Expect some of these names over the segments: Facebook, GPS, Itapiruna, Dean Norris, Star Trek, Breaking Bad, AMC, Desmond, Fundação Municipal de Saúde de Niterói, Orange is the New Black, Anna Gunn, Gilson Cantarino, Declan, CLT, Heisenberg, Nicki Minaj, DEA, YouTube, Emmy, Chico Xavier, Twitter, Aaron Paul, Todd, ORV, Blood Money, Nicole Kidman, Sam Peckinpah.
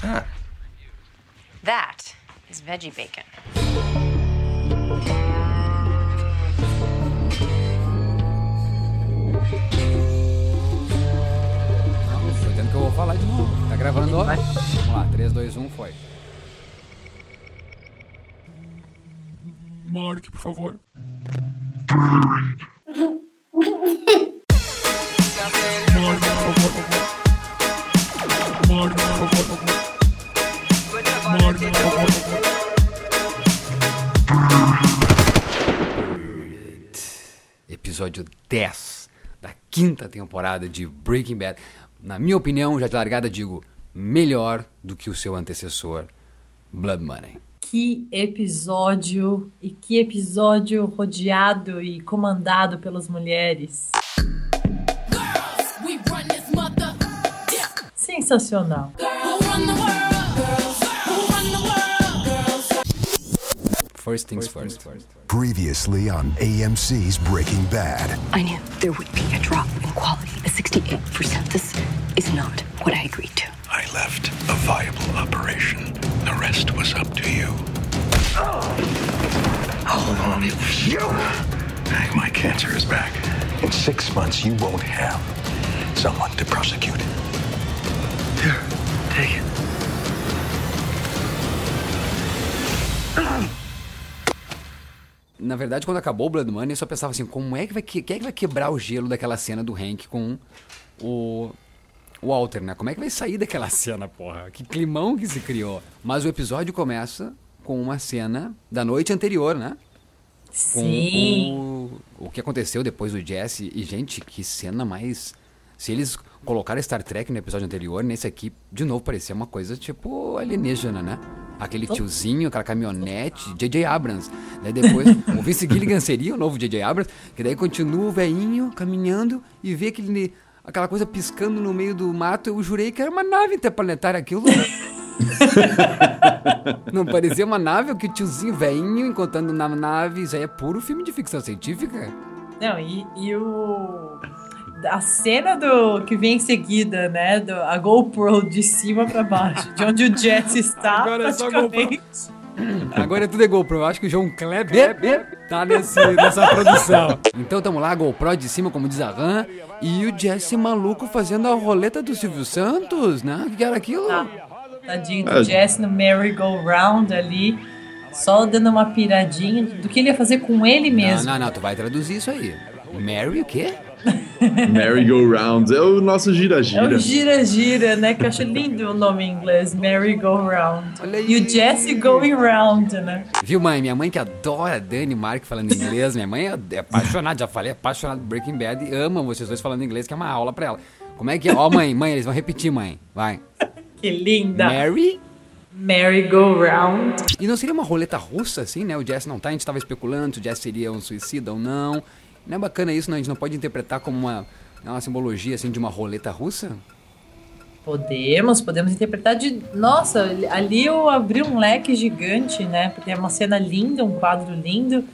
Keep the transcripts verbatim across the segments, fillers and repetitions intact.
Tá. That is veggie bacon. Não, tô tentando que eu vou falar de novo. Tá gravando? Ó. Vamos lá, três, dois, um, foi. Marque, por favor. Episódio dez da quinta temporada de Breaking Bad. Na minha opinião, já de largada digo, melhor do que o seu antecessor, Blood Money. Que episódio, e que episódio rodeado e comandado pelas mulheres. Sensacional. First things first. Previously on A M C's Breaking Bad. I knew there would be a drop in quality. A sixty-eight percent. This is not what I agreed to. I left a viable operation. The rest was up to you. Oh. Hold on. You. My cancer is back. In six months, you won't have someone to prosecute. Here, take it. Na verdade, quando acabou o Blood Money, eu só pensava assim, como é que vai, que, quem é que vai quebrar o gelo daquela cena do Hank com o, o Walter, né? Como é que vai sair daquela cena, porra? Que climão que se criou. Mas o episódio começa com uma cena da noite anterior, né? Sim. Com o, o que aconteceu depois do Jesse. E, gente, que cena mais... Se eles colocaram Star Trek no episódio anterior, nesse aqui, de novo, parecia uma coisa tipo alienígena, né? Aquele tiozinho, aquela caminhonete, J J. Abrams. Daí depois, o Vince Gilligan seria o novo J J. Abrams, que daí continua o velhinho caminhando e vê aquele, aquela coisa piscando no meio do mato. Eu jurei que era uma nave interplanetária aquilo. Não parecia uma nave, que o tiozinho velhinho encontrando na nave. Isso aí é puro filme de ficção científica. Não, e, e o... A cena do, que vem em seguida, né? Do, a GoPro de cima pra baixo, de onde o Jesse está. Agora é só GoPro. Agora é tudo é GoPro. Eu acho que o João Kleber tá nesse, nessa produção. Então tamo lá, GoPro de cima, como diz a Ram. E o Jesse maluco fazendo a roleta do Silvio Santos, né? O que era aquilo? Tá. Tadinho do Jesse no merry-go-round ali, só dando uma piradinha do que ele ia fazer com ele mesmo. Não, não, não, tu vai traduzir isso aí. Mary o quê? Merry-go-round, é o nosso gira-gira. É o gira-gira, né? Que eu acho lindo o nome em inglês, merry-go-round. E o Jesse going round, né? Viu, mãe? Minha mãe que adora Dani Mark falando inglês. Minha mãe é apaixonada, já falei, é apaixonada por Breaking Bad e ama vocês dois falando inglês, que é uma aula pra ela. Como é que é? Ó, oh, mãe, mãe, eles vão repetir, mãe. Vai. Que linda. Mary... merry-go-round. E não seria uma roleta russa, assim, né? O Jesse não tá, a gente tava especulando se o Jesse seria um suicida ou não. Não é bacana isso, não? A gente não pode interpretar como uma, uma simbologia, assim, de uma roleta russa? Podemos, podemos interpretar de... Nossa, ali eu abri um leque gigante, né? Porque é uma cena linda, um quadro lindo,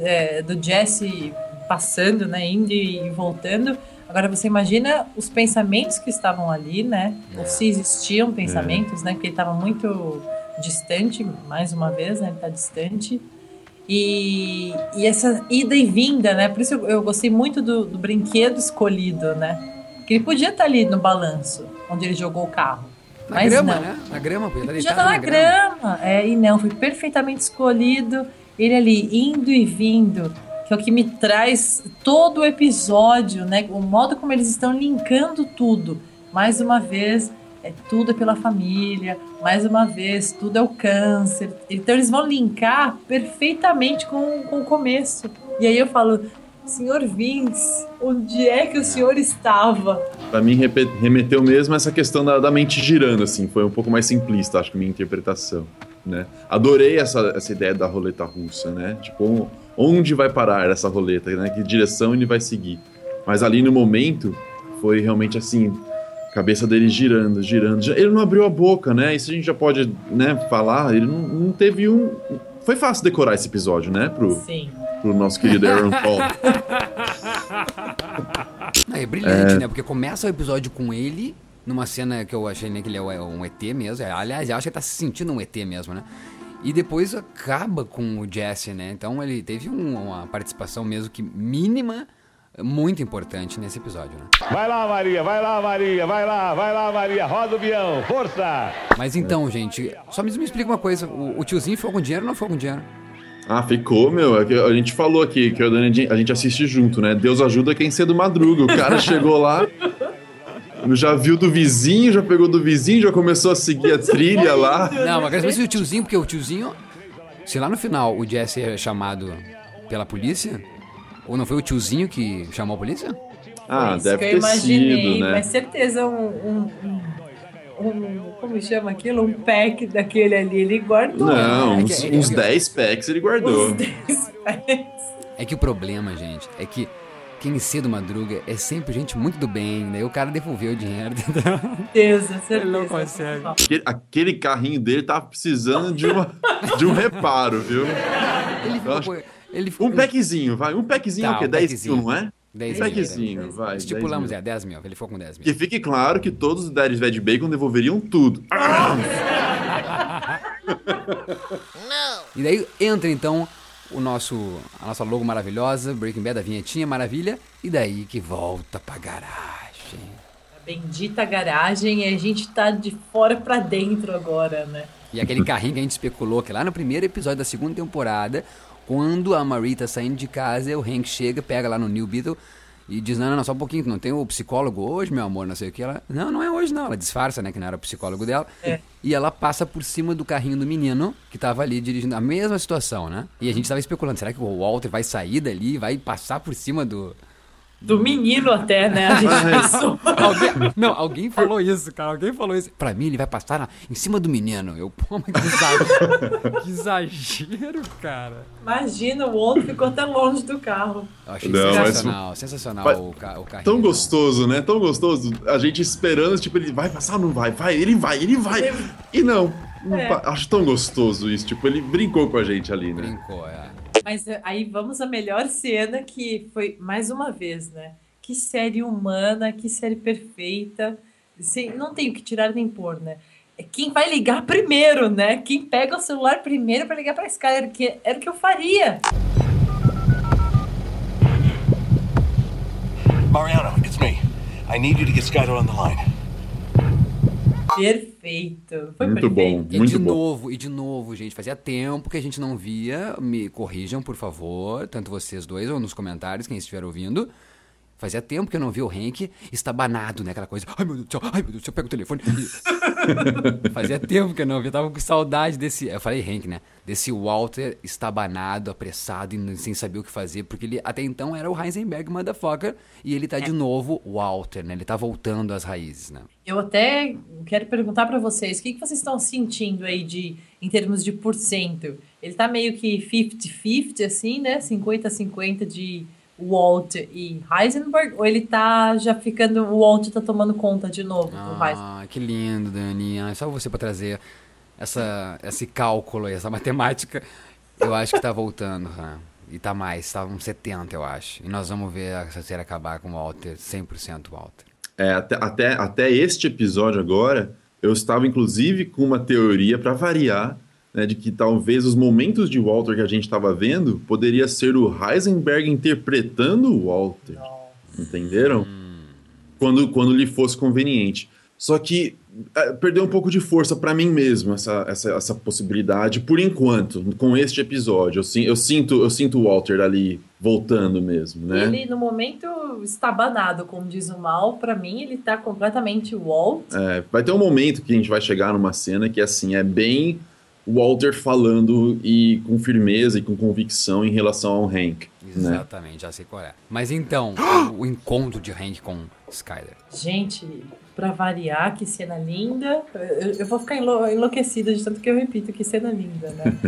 é, do Jesse passando, né? Indo e voltando. Agora você imagina os pensamentos que estavam ali, né? Ou se existiam pensamentos, é. né? Porque ele estava muito distante, mais uma vez, né? Ele está distante. E, e essa ida e vinda, né? Por isso eu, eu gostei muito do, do brinquedo escolhido, né? Que ele podia estar ali no balanço, onde ele jogou o carro. Na mas grama, não. né? Na grama, podia estar deitado na grama. grama. É, e não, foi perfeitamente escolhido. Ele ali, indo e vindo, que é o que me traz todo o episódio, né? O modo como eles estão linkando tudo. Mais uma vez... É, tudo é pela família, mais uma vez, tudo é o câncer. Então eles vão linkar perfeitamente com, com o começo. E aí eu falo, senhor Vince, onde é que o senhor estava? Pra mim remeteu mesmo essa questão da, da mente girando, assim. Foi um pouco mais simplista, acho que minha interpretação, né? Adorei essa, essa ideia da roleta russa, né? Tipo, onde vai parar essa roleta, né? Que direção ele vai seguir? Mas ali no momento, foi realmente assim... Cabeça dele girando, girando. Ele não abriu a boca, né? Isso a gente já pode, né, falar. Ele não, não teve um... Foi fácil decorar esse episódio, né? Pro, Sim. Pro nosso querido Aaron Paul. É brilhante, é... né? Porque começa o episódio com ele numa cena que eu achei, né, que ele é um E T mesmo. Aliás, eu acho que ele tá se sentindo um E T mesmo, né? E depois acaba com o Jesse, né? Então ele teve um, uma participação mesmo que mínima, muito importante nesse episódio, né? Vai lá, Maria, vai lá, Maria, vai lá, vai lá, Maria, roda o bião, força! Mas então, gente, só me explica uma coisa, o, o tiozinho ficou com dinheiro ou não ficou com dinheiro? Ah, ficou, meu, a gente falou aqui, que a gente assiste junto, né? Deus ajuda quem cedo madruga, o cara chegou lá... Já viu do vizinho, já pegou do vizinho, já começou a seguir a trilha lá. Não, mas graças a Deus o tiozinho, porque o tiozinho... Se lá no final o Jesse é chamado pela polícia, ou não foi o tiozinho que chamou a polícia? Ah, deve ter sido, né? Isso que eu imaginei, mas certeza um... um... Um, como chama aquilo? Um pack daquele ali, ele guardou. Não, né? uns, é que, é, uns é, dez packs ele guardou. Uns dez packs. É que o problema, gente, é que quem cedo madruga é sempre gente muito do bem, daí né? O cara devolveu o dinheiro. Deus, ele não consegue. Aquele, aquele carrinho dele tava precisando de, uma, de um reparo, viu? Ele ficou, acho... ele ficou... Um packzinho, vai. Um packzinho tá, é o quê? Um dez mil, não é? dez mil. Packzinho, né? Vai. Estipulamos, dez mil. É, dez mil. Ele ficou com dez mil. E fique claro que todos os dez velhos de bacon devolveriam tudo. Não. E daí entra, então... O nosso, a nossa logo maravilhosa, Breaking Bad, a vinhetinha, maravilha. E daí que volta pra garagem. A bendita garagem, e a gente tá de fora pra dentro agora, né? E aquele carrinho que a gente especulou, que lá no primeiro episódio da segunda temporada, quando a Marie tá saindo de casa, o Hank chega, pega lá no New Beetle e diz, não, não, não, só um pouquinho, não tem o psicólogo hoje, meu amor, não sei o que. Ela, não, não é hoje não, ela disfarça, né, que não era o psicólogo dela. É. E ela passa por cima do carrinho do menino, que tava ali dirigindo a mesma situação, né? E a gente tava especulando, será que o Walter vai sair dali, vai passar por cima do... Do menino até, né? A gente pensou. Alguém... Não, alguém falou isso, cara. Alguém falou isso. Pra mim, ele vai passar na... em cima do menino. Eu, pô, mas que exagero. Que exagero, cara. Imagina, o outro ficou até longe do carro. Eu achei não, sensacional, mas... sensacional vai... o, ca... o carrinho. Tão gostoso, né? Tão gostoso. A gente esperando, tipo, ele vai passar ou não vai? Vai, ele vai, ele vai. Ele... E não. É. Pa... Acho tão gostoso isso. Tipo, ele brincou com a gente ali, né? Brincou, é. Mas aí vamos à melhor cena, que foi, mais uma vez, né? Que série humana, que série perfeita. Sem, não tem o que tirar nem pôr, né? É quem vai ligar primeiro, né? Quem pega o celular primeiro para ligar para esse cara. Era o que, era o que eu faria. Mariano, it's me. I need you to get Skyler on the line. Perfeito. Foi muito perfeito. Bom, muito e de bom. Novo, e de novo, gente, fazia tempo que a gente não via, me corrijam, por favor, tanto vocês dois ou nos comentários, quem estiver ouvindo, fazia tempo que eu não via o Hank estabanado, né, aquela coisa, ai meu Deus do céu, ai meu Deus do céu, pega o telefone. Fazia tempo que eu não via, eu tava com saudade desse, eu falei Hank, né, desse Walter estabanado, apressado e sem saber o que fazer, porque ele até então era o Heisenberg motherfucker e ele tá é. de novo Walter, né, ele tá voltando às raízes, né. Eu até quero perguntar pra vocês, o que, que vocês estão sentindo aí de, em termos de porcento? Ele tá meio que cinquenta a cinquenta, assim, né? cinquenta a cinquenta de Walter e Heisenberg? Ou ele tá já ficando... O Walter tá tomando conta de novo ah, do Heisenberg? Ah, que lindo, Daninha. É só você pra trazer essa, esse cálculo aí, essa matemática. Eu acho que tá voltando, né? E tá mais, tá uns setenta, eu acho. E nós vamos ver essa série acabar com o Walter, cem por cento Walter. É, até, até, até este episódio agora, eu estava inclusive com uma teoria para variar, né, de que talvez os momentos de Walter que a gente estava vendo poderia ser o Heisenberg interpretando o Walter. Nossa. Entenderam? Hum. Quando, quando lhe fosse conveniente. Só que é, perdeu um pouco de força para mim mesmo essa, essa, essa possibilidade, por enquanto, com este episódio. Eu, eu sinto, eu sinto o Walter ali... voltando mesmo, né? Ele, no momento, está banado, como diz o Mal. Pra mim, ele tá completamente Walt. É, vai ter um momento que a gente vai chegar numa cena que, assim, é bem Walter falando e com firmeza e com convicção em relação ao Hank. Exatamente, né? Já sei qual é. Mas então, o encontro de Hank com Skyler. Gente, pra variar, que cena linda. Eu, eu vou ficar enlouquecida de tanto que eu repito, que cena linda, né?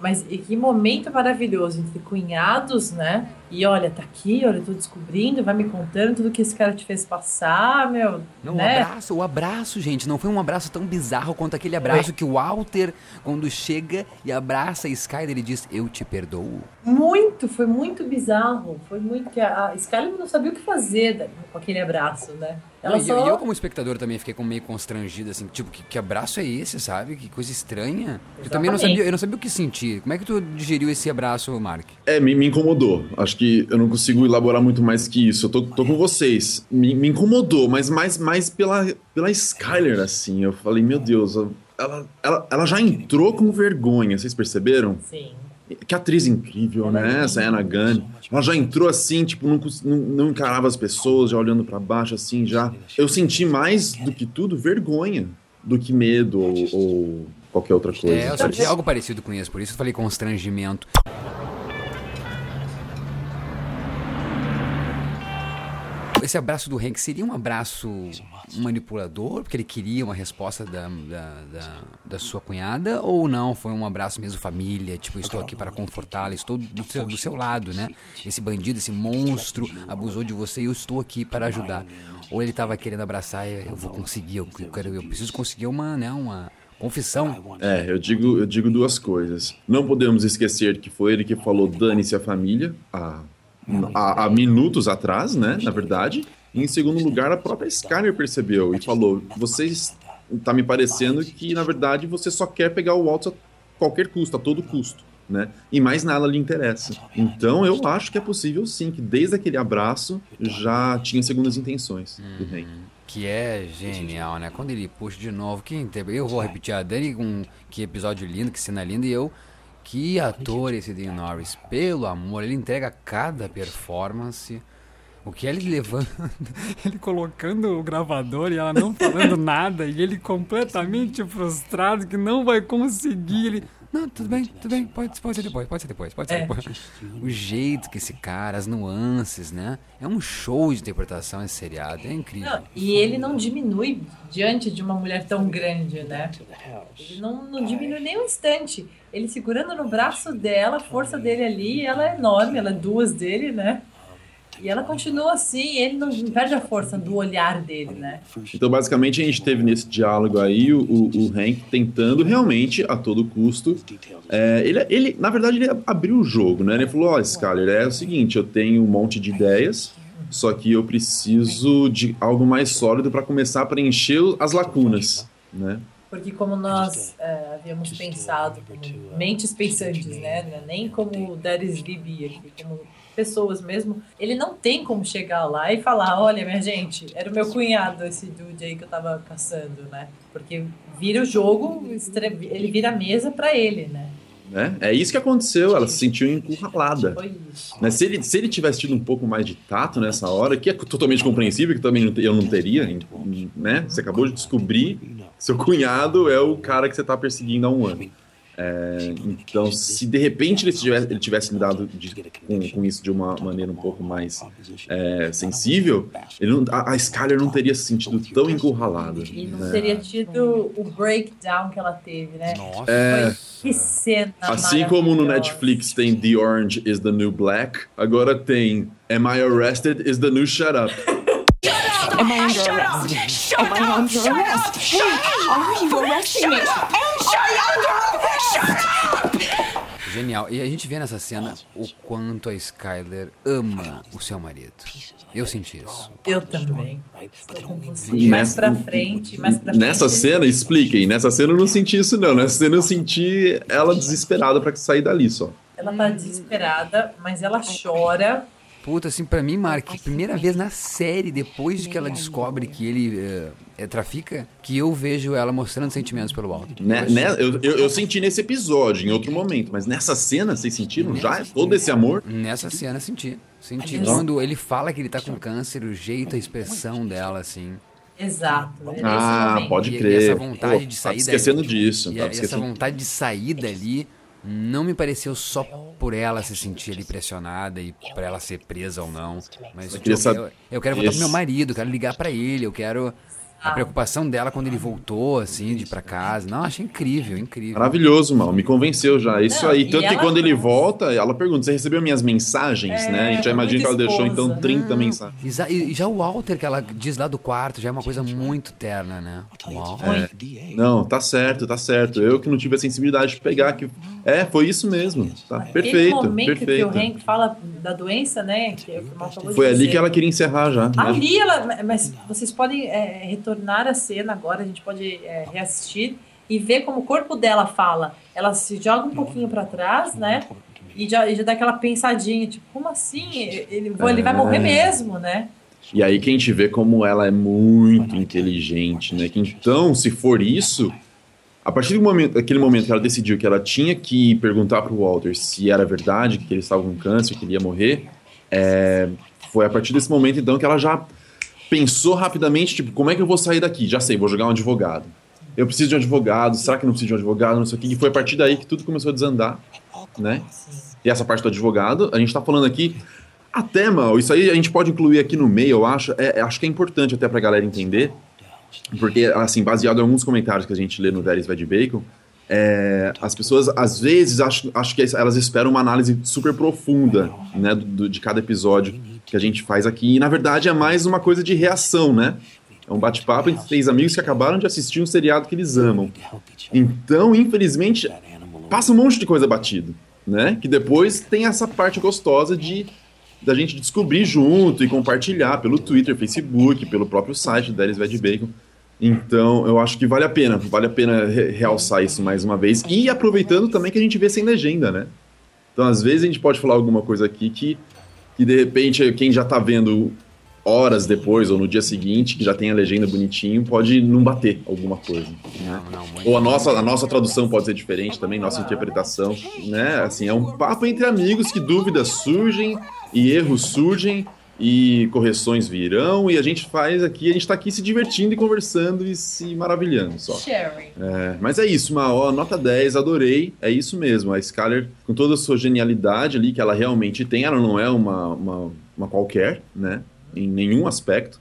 Mas e que momento maravilhoso entre cunhados, né? E olha, tá aqui, olha, eu tô descobrindo, vai me contando tudo que esse cara te fez passar, meu. Não, né? O abraço, o abraço, gente, não foi um abraço tão bizarro quanto aquele abraço é. que o Walter, quando chega e abraça a Skyler, ele diz, eu te perdoo. Muito, foi muito bizarro, foi muito, que a, a Skyler não sabia o que fazer com aquele abraço, né? Ela não, só... E eu como espectador também fiquei como meio constrangido, assim, tipo, que, que abraço é esse, sabe? Que coisa estranha. Exatamente. Eu também não sabia, eu não sabia o que sentir. Como é que tu digeriu esse abraço, Mark? É, me, me incomodou. Acho que eu não consigo elaborar muito mais que isso. Eu tô, tô com vocês. Me, me incomodou, mas mais, mais pela, pela Skyler, assim. Eu falei, meu Deus, ela, ela, ela já entrou com vergonha, vocês perceberam? Sim. Que atriz incrível, né? Essa Anna Gunn. Ela já entrou assim, tipo, não, não, não encarava as pessoas, já olhando pra baixo, assim, já. Eu senti mais do que tudo vergonha, do que medo ou, ou qualquer outra coisa. É, eu senti algo parecido com isso, por isso eu falei constrangimento. Esse abraço do Hank seria um abraço manipulador, porque ele queria uma resposta da, da, da, da sua cunhada, ou não? Foi um abraço mesmo família, tipo, estou aqui para confortá-la, estou do seu, do seu lado, né? Esse bandido, esse monstro abusou de você e eu estou aqui para ajudar. Ou ele estava querendo abraçar, eu vou conseguir, eu, quero, eu preciso conseguir uma, né, uma confissão. É, eu digo, eu digo duas coisas. Não podemos esquecer que foi ele que falou dane-se a família, a... Há, há minutos atrás, né, na verdade. E em segundo lugar, a própria Skyler percebeu e falou, você tá me parecendo que, na verdade, você só quer pegar o Waltz a qualquer custo, a todo custo, né? E mais nada lhe interessa. Então, eu acho que é possível, sim, que desde aquele abraço já tinha segundas intenções do Hank. Que é genial, né? Quando ele puxa de novo, que eu vou repetir a Dani, um, que episódio lindo, que cena linda, e eu... Que ator esse Dean Norris, pelo amor, ele entrega cada performance, o que ele levando, ele colocando o gravador e ela não falando nada, e ele completamente frustrado que não vai conseguir, ele, não, tudo bem, tudo bem, pode, pode ser depois, pode ser depois, pode ser é. depois. O jeito que esse cara, as nuances, né, é um show de interpretação esse seriado, é incrível. Não, e ele não diminui diante de uma mulher tão grande, né, ele não, não diminui nem um instante. Ele segurando no braço dela, a força dele ali, ela é enorme, ela é duas dele, né? E ela continua assim, ele não perde a força do olhar dele, né? Então, basicamente, a gente teve nesse diálogo aí o, o Hank tentando realmente, a todo custo... É, ele, ele, na verdade, ele abriu o jogo, né? Ele falou, ó, oh, Skyler, é o seguinte, eu tenho um monte de ideias, só que eu preciso de algo mais sólido para começar a preencher as lacunas, né? Porque como nós uh, havíamos pensado, como mentes pensantes, né? Nem como That is Libby, como pessoas mesmo, ele não tem como chegar lá e falar, olha, minha gente, era o meu cunhado esse dude aí que eu tava caçando, né? Porque vira o jogo, ele vira a mesa pra ele, né? Né? É isso que aconteceu, ela se sentiu encurralada. Né? Se, ele, se ele tivesse tido um pouco mais de tato nessa hora, que é totalmente compreensível, que também eu não teria, né? Você acabou de descobrir que seu cunhado é o cara que você está perseguindo há um ano. É, então, se de repente ele tivesse, ele tivesse lidado de, com, com isso de uma maneira um pouco mais é, sensível, ele não, a, a Skyler não teria se sentido tão encurralada. E não né? teria tido o breakdown que ela teve, né? Nossa! É, que cena assim como no Netflix tem The Orange is the New Black, agora tem Am I Arrested is the New Shut Up. Am I under arrest? Am I under arrest? Hey, are you arresting me? Genial. E a gente vê nessa cena o quanto a Skyler ama o seu marido. Eu senti isso. Eu também. Mais pra frente, mais pra frente. Nessa cena, expliquem. Nessa cena eu não senti isso, não. Nessa cena eu senti ela desesperada pra sair dali, só. Ela tá desesperada, mas ela chora. Puta, assim, pra mim, Mark, primeira vez na série, depois de que ela descobre que ele uh, é, trafica, que eu vejo ela mostrando sentimentos pelo Walter. Né, né, eu, eu, eu senti nesse episódio, em outro momento, mas nessa cena, vocês sentiram nessa já cena, todo esse amor? Nessa cena, senti. Senti. Quando ele fala que ele tá com câncer, o jeito, a expressão dela, assim... Exato. Ah, pode crer. E essa vontade Pô, de sair tá esquecendo dali, disso. E tá esquecendo. Essa vontade de sair dali... Não me pareceu só por ela se sentir ali pressionada e por ela ser presa ou não. Mas eu, eu, eu quero voltar pro meu marido, eu quero ligar pra ele, eu quero... A preocupação dela quando ele voltou, assim, de ir pra casa. Não, achei incrível, incrível. Maravilhoso, mal. Me convenceu já. Isso não, aí. Tanto que quando ele volta, ela pergunta, você recebeu minhas mensagens, é, né? A gente já imagina que ela esposa. deixou, então, trinta hum, mensagens. E já o Walter, que ela diz lá do quarto, já é uma coisa muito terna, né? É. Não, tá certo, tá certo. Eu que não tive a sensibilidade de pegar. Que... É, foi isso mesmo. Tá perfeito, momento perfeito. Que o Hank fala da doença, né? Que eu foi ali dizer. que ela queria encerrar já. Ali né? ela... Mas vocês podem é, retornar Tornar a cena agora, a gente pode é, reassistir e ver como o corpo dela fala. Ela se joga um pouquinho para trás, né? E já, e já dá aquela pensadinha, tipo, como assim? Ele, ele vai morrer mesmo, né? E aí que a gente vê como ela é muito inteligente, né? Que então, se for isso, a partir do momento, daquele momento que ela decidiu que ela tinha que perguntar pro Walter se era verdade, que ele estava com câncer, que ele ia morrer, é, foi a partir desse momento, então, que ela já... pensou rapidamente, tipo, como é que eu vou sair daqui? Já sei, vou jogar um advogado. Eu preciso de um advogado, será que não preciso de um advogado? Não sei o que. E foi a partir daí que tudo começou a desandar, né? E essa parte do advogado, a gente tá falando aqui até, mal, isso aí a gente pode incluir aqui no meio, eu acho. É, acho que é importante até pra galera entender, porque, assim, baseado em alguns comentários que a gente lê no Daddy's Bad Bacon, é, as pessoas, às vezes, acho, acho que elas esperam uma análise super profunda, né, do, de cada episódio que a gente faz aqui, e na verdade é mais uma coisa de reação, né? É um bate-papo entre três amigos que acabaram de assistir um seriado que eles amam. Então, infelizmente, passa um monte de coisa batido, né? Que depois tem essa parte gostosa de da gente descobrir junto e compartilhar pelo Twitter, Facebook, pelo próprio site da Daddy's Bad Bacon. Então, eu acho que vale a pena, vale a pena re- realçar isso mais uma vez, e aproveitando também que a gente vê sem legenda, né? Então, às vezes a gente pode falar alguma coisa aqui que E de repente, quem já tá vendo horas depois ou no dia seguinte, que já tem a legenda bonitinho, pode não bater alguma coisa. Né? Não, não, ou a nossa, a nossa tradução pode ser diferente também, nossa interpretação. Né? Assim, é um papo entre amigos que dúvidas surgem e erros surgem e correções virão, e a gente faz aqui, a gente tá aqui se divertindo e conversando e se maravilhando só. É, mas é isso, uma ó, nota dez, adorei, é isso mesmo, a Skyler, com toda a sua genialidade ali, que ela realmente tem, ela não é uma, uma, uma qualquer, né, em nenhum aspecto,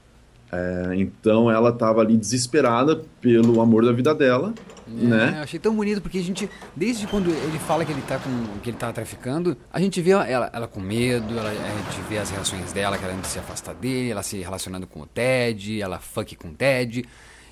é, então ela tava ali desesperada pelo amor da vida dela, é, né? Eu achei tão bonito, porque a gente, desde quando ele fala que ele tá, com, que ele tá traficando, a gente vê ela, ela com medo, ela, a gente vê as reações dela, querendo se afastar dele, ela se relacionando com o Ted, ela fuck com o Ted,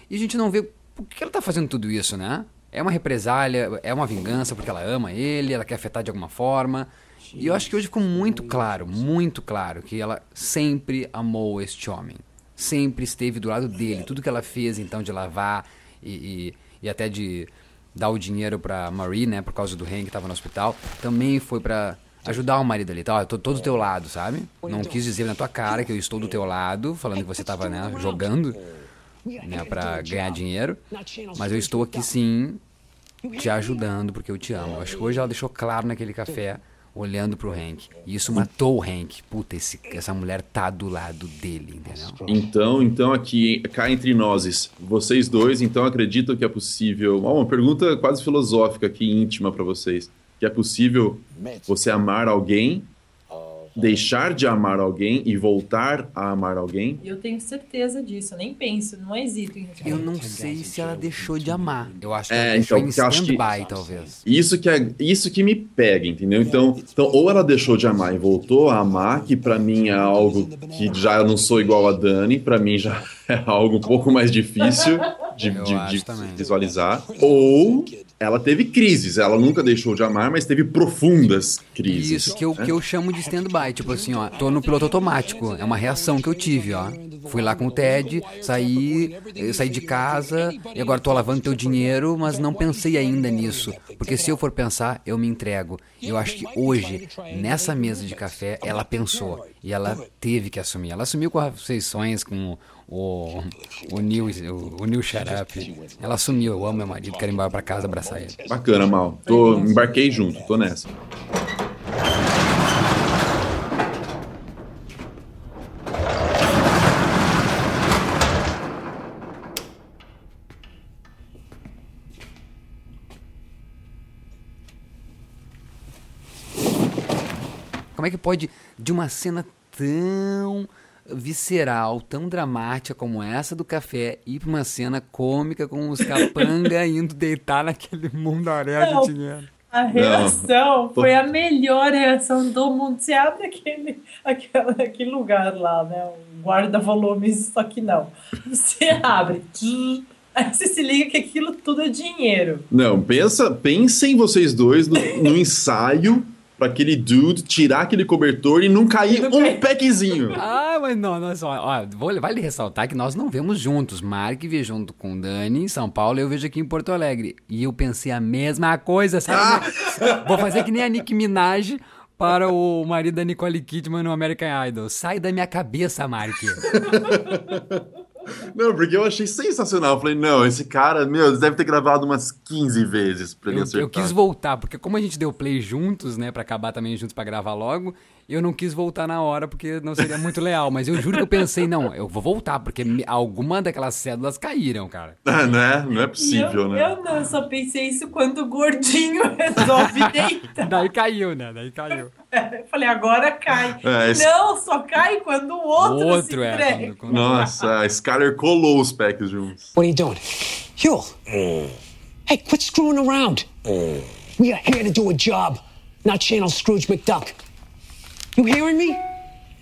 e a gente não vê por que ela tá fazendo tudo isso, né? É uma represália, é uma vingança porque ela ama ele, ela quer afetar de alguma forma, e eu acho que hoje ficou muito claro, muito claro, que ela sempre amou este homem. Sempre esteve do lado dele. Tudo que ela fez, então, de lavar e, e, e até de dar o dinheiro pra Marie, né? Por causa do Hank que tava no hospital. Também foi pra ajudar o marido ali. Tá, eu tô, tô do teu lado, sabe? Não quis dizer na tua cara que eu estou do teu lado, falando que você tava, né? Jogando, né? Pra ganhar dinheiro. Mas eu estou aqui, sim, te ajudando, porque eu te amo. Acho que hoje ela deixou claro naquele café, olhando pro Hank. E isso matou o Hank. Puta, esse, essa mulher tá do lado dele, entendeu? Então, então aqui, cá entre nós, vocês dois, então acreditam que é possível... Uma pergunta quase filosófica aqui, íntima pra vocês. Que é possível você amar alguém, deixar de amar alguém e voltar a amar alguém? Eu tenho certeza disso. Eu nem penso, não hesito. Em... Eu não sei se ela deixou de amar. Eu acho que é, ela então, deixou em stand-by, que... talvez. Isso que, é, isso que me pega, entendeu? Então, então, ou ela deixou de amar e voltou a amar, que pra mim é algo que já eu não sou igual a Dani, pra mim já é algo um pouco mais difícil de, de, de, de visualizar. Ou... Ela teve crises, ela nunca deixou de amar, mas teve profundas crises. Isso, que eu, né? que eu chamo de stand-by, tipo assim, ó, tô no piloto automático, é uma reação que eu tive, ó. Fui lá com o Ted, saí, saí de casa, e agora tô lavando teu dinheiro, mas não pensei ainda nisso, porque se eu for pensar, eu me entrego. Eu acho que hoje, nessa mesa de café, ela pensou, e ela teve que assumir. Ela assumiu com as Conceições, com... O, o Neil, o, o Neil Xarape. Ela assumiu, eu amo meu marido, quero ir embora pra casa abraçar ele. Bacana, Mal. Tô, embarquei junto, tô nessa. Como é que pode, de uma cena tão... visceral, tão dramática como essa do café, e pra uma cena cômica com os capanga indo deitar naquele mundaréu de dinheiro. A reação não. foi a melhor reação do mundo. Você abre aquele, aquela, aquele lugar lá, né? Um guarda-volumes, só que não. Você abre. Aí você se liga que aquilo tudo é dinheiro. Não, pensa, pensem vocês dois no, no ensaio pra aquele dude tirar aquele cobertor e não cair não um cai. Packzinho. Ah, mas não, não só, ó, vou, vale ressaltar que nós não vemos juntos. Mark vê junto com o Dani em São Paulo e eu vejo aqui em Porto Alegre. E eu pensei a mesma coisa, sabe? Vou fazer que nem a Nicki Minaj para o marido da Nicole Kidman no American Idol. Sai da minha cabeça, Mark. Não, porque eu achei sensacional. Eu falei, não, esse cara, meu, deve ter gravado umas quinze vezes pra ele eu, acertar. Eu quis voltar, porque como a gente deu play juntos, né, pra acabar também juntos pra gravar logo, eu não quis voltar na hora, porque não seria muito leal. Mas eu juro que eu pensei, não, eu vou voltar, porque alguma daquelas cédulas caíram, cara. Ah, né? Não é possível, eu, né? Eu não, eu só pensei isso quando o gordinho resolve deitar. Daí caiu, né? Daí caiu. É, eu falei, agora cai. É, esse... Não, só cai quando o outro, o outro se entrega. É, quando... Nossa, a Skyler colou os packs juntos. What are you doing? Huel. Mm. Hey, quit screwing around. Mm. We are here to do a job, not channel Scrooge McDuck. You hearing me?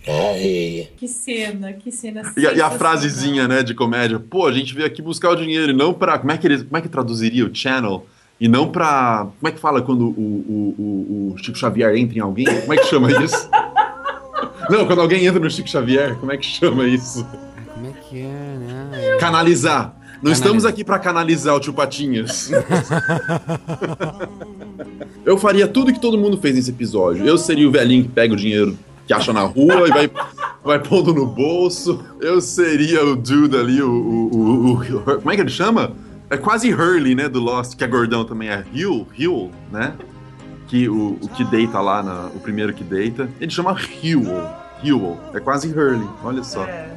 Ai. Que cena, que cena. E a, e a frasezinha, né, de comédia. Pô, a gente veio aqui buscar o dinheiro e não pra... Como é que, ele, como é que traduziria o channel? E não pra... Como é que fala quando o, o, o, o Chico Xavier entra em alguém? Como é que chama isso? Não, quando alguém entra no Chico Xavier, como é que chama isso? Como é que é, né? Canalizar. Não Canaliza. Estamos aqui pra canalizar o Tio Patinhas. Eu faria tudo que todo mundo fez nesse episódio. Eu seria o velhinho que pega o dinheiro que acha na rua e vai, vai pondo no bolso. Eu seria o dude ali, o, o, o, o, o... Como é que ele chama? É quase Hurley, né, do Lost, que é gordão também. É Huel, Huel, né? Que o, o que deita lá, na, o primeiro que deita. Ele chama Huel, Huel. É quase Hurley, olha só. É.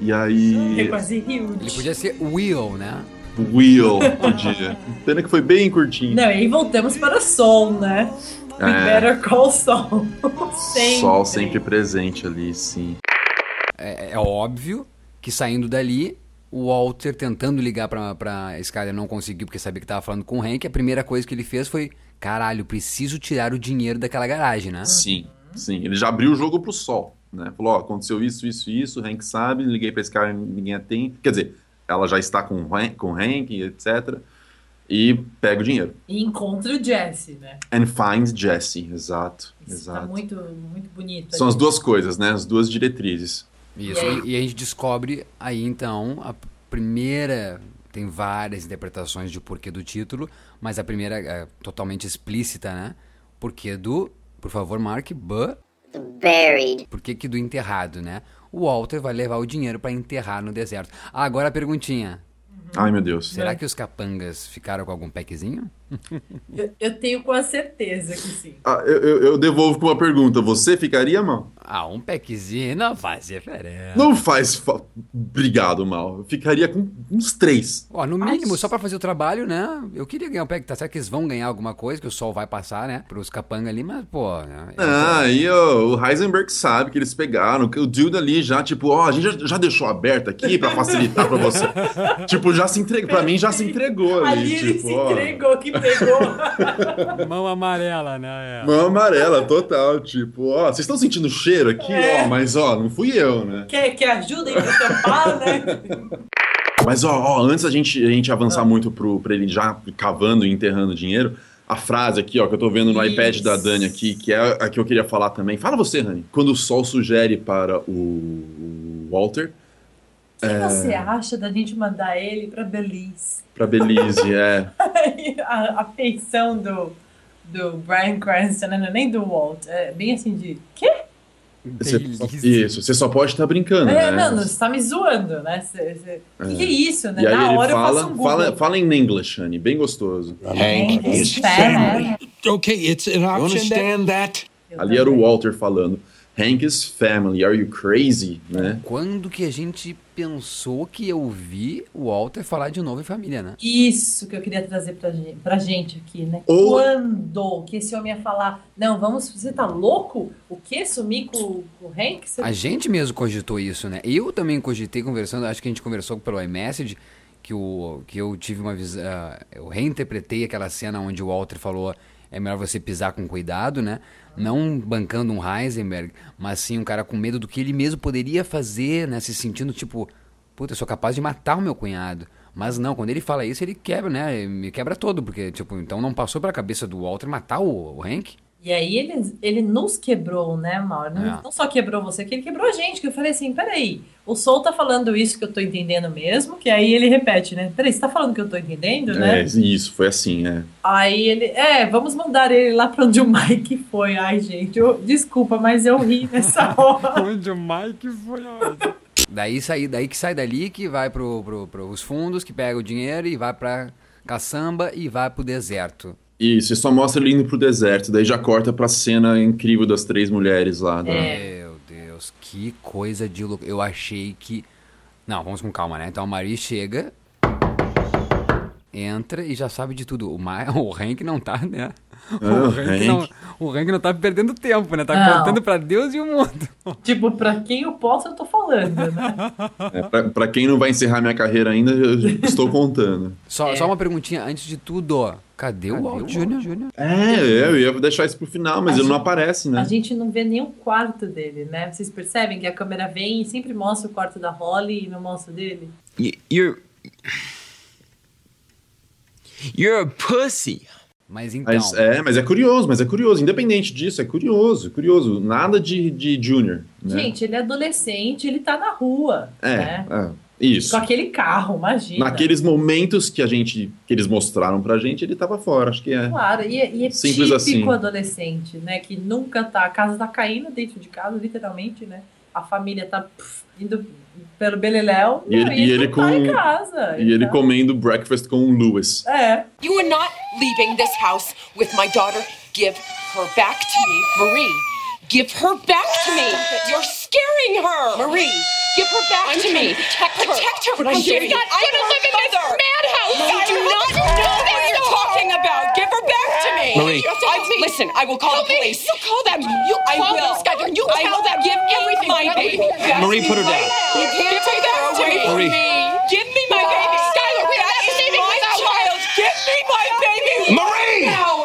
E aí... É quase Huel. Ele podia ser Will, né? Will, podia. Pena que foi bem curtinho. Não, e aí voltamos para o Sol, né? We é. Better call Sol. Sempre. Sol sempre presente ali, sim. É, é óbvio que saindo dali, o Walter tentando ligar pra, pra Skyler não conseguiu, porque sabia que tava falando com o Hank. A primeira coisa que ele fez foi, caralho, preciso tirar o dinheiro daquela garagem, né? Sim, sim. Ele já abriu o jogo pro Sol, né? Falou, ó, aconteceu isso, isso, isso, o Hank sabe, liguei pra Skyler, ninguém atende. Quer dizer... Ela já está com o Hank, etcétera. E pega o dinheiro. E encontra o Jesse, né? And finds Jesse, exato. Isso exato. Tá muito, muito bonito. São ali. As duas coisas, né? As duas diretrizes. Isso, e, aí... e a gente descobre aí, então, a primeira... Tem várias interpretações de porquê do título, mas a primeira é totalmente explícita, né? Porquê do, por favor, Mark, but... Buried. Porquê que do enterrado, né? O Walter vai levar o dinheiro pra enterrar no deserto. Ah, agora a perguntinha. Uhum. Ai, meu Deus. Será é. que os capangas ficaram com algum packzinho? Eu, eu tenho quase certeza que sim. Ah, eu, eu, eu devolvo com uma pergunta. Você ficaria, Mal? Ah, um packzinho não faz diferença. Não faz falta. Obrigado, Mal. Eu ficaria com uns três. Ó, no mínimo, Ai. só pra fazer o trabalho, né? Eu queria ganhar um pack. Tá certo que eles vão ganhar alguma coisa, que o sol vai passar, né? Pros capangas ali, mas, pô... Né? Ah, e oh, o Heisenberg sabe que eles pegaram. O Duda ali já, tipo, ó, oh, a gente já, já deixou aberto aqui pra facilitar pra você. Tipo, já se entregou. Pra mim, já se entregou ali. Ali tipo, ele se oh. entregou, que pegou. Mão amarela, né? É. Mão amarela, total. Tipo, ó, vocês estão sentindo cheiro aqui, é. ó, mas ó, não fui eu, né? Quer que ajudem a tampar, né? Mas ó, ó, antes a gente, a gente avançar ah. muito pro, pra ele já cavando e enterrando dinheiro, a frase aqui, ó, que eu tô vendo no Isso. iPad da Dani aqui, que é a que eu queria falar também. Fala você, Dani. Quando o sol sugere para o Walter... O que é... você acha da gente mandar ele pra Belize? Pra Belize, é. a, a feição do, do Bryan Cranston, não, nem do Walt. É bem assim de... Quê? Você, isso, você só pode estar tá brincando, é, né? Não, você tá me zoando, né? Você, você... É. Que que é isso, né? E aí Na ele hora fala, eu faço um fala, fala em English, honey, bem gostoso. Hank is family. Okay, it's an option. You understand that? Eu Ali também. Era o Walter falando. Hank is family, are you crazy? Né? Quando que a gente pensou que eu ouvi o Walter falar de novo em família, né? Isso que eu queria trazer pra gente, pra gente aqui, né? Ou... Quando que esse homem ia falar, não, vamos, você tá louco? O quê? Sumir com, com o Hank? Você... A gente mesmo cogitou isso, né? Eu também cogitei conversando, acho que a gente conversou pelo iMessage, que, o, que eu tive uma visão, uh, eu reinterpretei aquela cena onde o Walter falou... É melhor você pisar com cuidado, né? Não bancando um Heisenberg, mas sim um cara com medo do que ele mesmo poderia fazer, né? Se sentindo tipo, puta, eu sou capaz de matar o meu cunhado. Mas não, quando ele fala isso, ele quebra, né? Ele me quebra todo, porque, tipo, então não passou pela cabeça do Walter matar o, o Hank? E aí ele, ele nos quebrou, né, Mauro? Não, é. não só quebrou você, que ele quebrou a gente, que eu falei assim, peraí, o Sol tá falando isso que eu tô entendendo mesmo, que aí ele repete, né? Peraí, você tá falando que eu tô entendendo, é, né? É, isso, foi assim, né? Aí ele, é, vamos mandar ele lá pra onde o Mike foi. Ai, gente, eu, desculpa, mas eu ri nessa hora. Onde o Mike foi, ó. Daí, sai, daí que sai dali, que vai pro, pro, pros fundos, que pega o dinheiro e vai pra caçamba e vai pro deserto. Isso, e só mostra ele indo pro deserto, daí já corta pra cena incrível das três mulheres lá. Né? Meu Deus, que coisa de louco. Eu achei que... Não, vamos com calma, né? Então a Marie chega, entra e já sabe de tudo. O, Ma... o Hank não tá, né? O, ah, Hank Hank. Não... o Hank não tá perdendo tempo, né? Tá não. contando pra Deus e o mundo. Tipo, pra quem eu posso, eu tô falando, né? É, pra, pra quem não vai encerrar minha carreira ainda, eu estou contando. Só, é. só uma perguntinha antes de tudo, ó. Cadê, Cadê o Walt Júnior? É, eu ia deixar isso pro final, mas a ele gente, não aparece, né? A gente não vê nem o quarto dele, né? Vocês percebem que a câmera vem e sempre mostra o quarto da Holly e não mostra dele? You, you're... you're a pussy! Mas então... Mas, é, mas é curioso, mas é curioso. Independente disso, é curioso, curioso. Nada de, de Júnior, né? Gente, ele é adolescente, ele tá na rua, é, né? É. Isso. Com aquele carro, imagina. Naqueles momentos que a gente, que eles mostraram pra gente, ele tava fora, acho que é. Claro, e, e é simples típico assim. Adolescente, né? Que nunca tá, a casa tá caindo dentro de casa, literalmente, né? A família tá puf, indo pelo beleléu, e ele, não, e ele, ele não com, tá em casa. E então. Ele comendo breakfast com o Lewis. É. You are not leaving this house with my daughter. Give her back to me, Marie. Give her back to me. You're scaring her. Marie, give her back I'm to me. Protect her. Protect her. But I'm She's not going to live in this madhouse. No, I do not know what no. you're talking about. Give her back to me. Marie, I, me. listen, I will call Tell the police. Me. You call them. You I call will. them. You I call will. them. Give everything. My baby. Marie, put her down. You can't give take her back away from me. Give me my no. baby. Skylar, we are not leaving my child. Give me my baby. Marie. Now.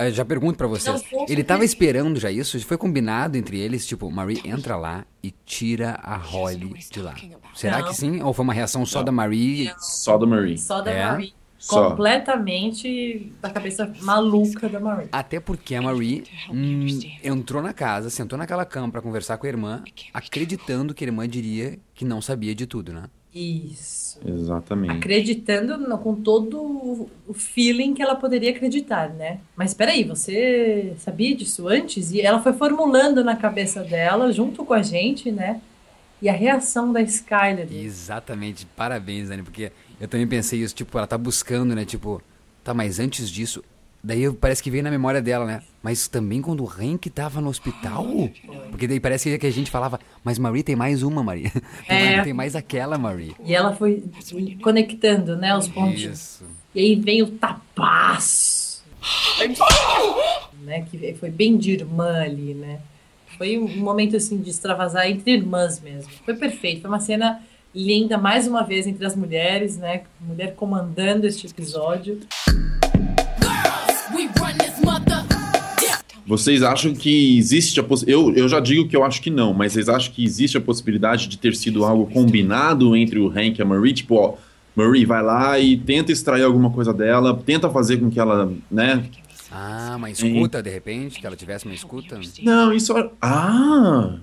Eu já pergunto pra vocês, ele tava esperando já isso? Foi combinado entre eles, tipo, Marie entra lá e tira a Holly de lá. Será não. que sim? Ou foi uma reação só não. da Marie? Não. Só da Marie. Só da é. Marie. Só. Completamente da cabeça maluca da Marie. Até porque a Marie hum, entrou na casa, sentou naquela cama pra conversar com a irmã, acreditando que a irmã diria que não sabia de tudo, né? Isso. Exatamente. Acreditando no, com todo o feeling que ela poderia acreditar, né? Mas peraí, você sabia disso antes? E ela foi formulando na cabeça dela, junto com a gente, né? E a reação da Skyler. Exatamente. Parabéns, Dani, porque eu também pensei isso, tipo, ela tá buscando, né? Tipo, tá, mas antes disso... Daí parece que veio na memória dela, né? Mas também quando o Hank tava no hospital? Porque daí parece que a gente falava, mas Marie tem mais uma, Marie. Tem, é. mais, tem mais aquela, Marie. E ela foi conectando, né, os pontos. Isso. E aí vem o tapaço. né? Que foi bem de irmã ali, né? Foi um momento, assim, de extravasar entre irmãs mesmo. Foi perfeito. Foi uma cena linda, mais uma vez, entre as mulheres, né? Mulher comandando este episódio. Vocês acham que existe a possibilidade... Eu, eu já digo que eu acho que não, mas vocês acham que existe a possibilidade de ter sido algo combinado entre o Hank e a Marie? Tipo, ó, Marie vai lá e tenta extrair alguma coisa dela, tenta fazer com que ela, né... Ah, uma escuta, é. de repente? Que ela tivesse uma escuta? Não, isso... Ah!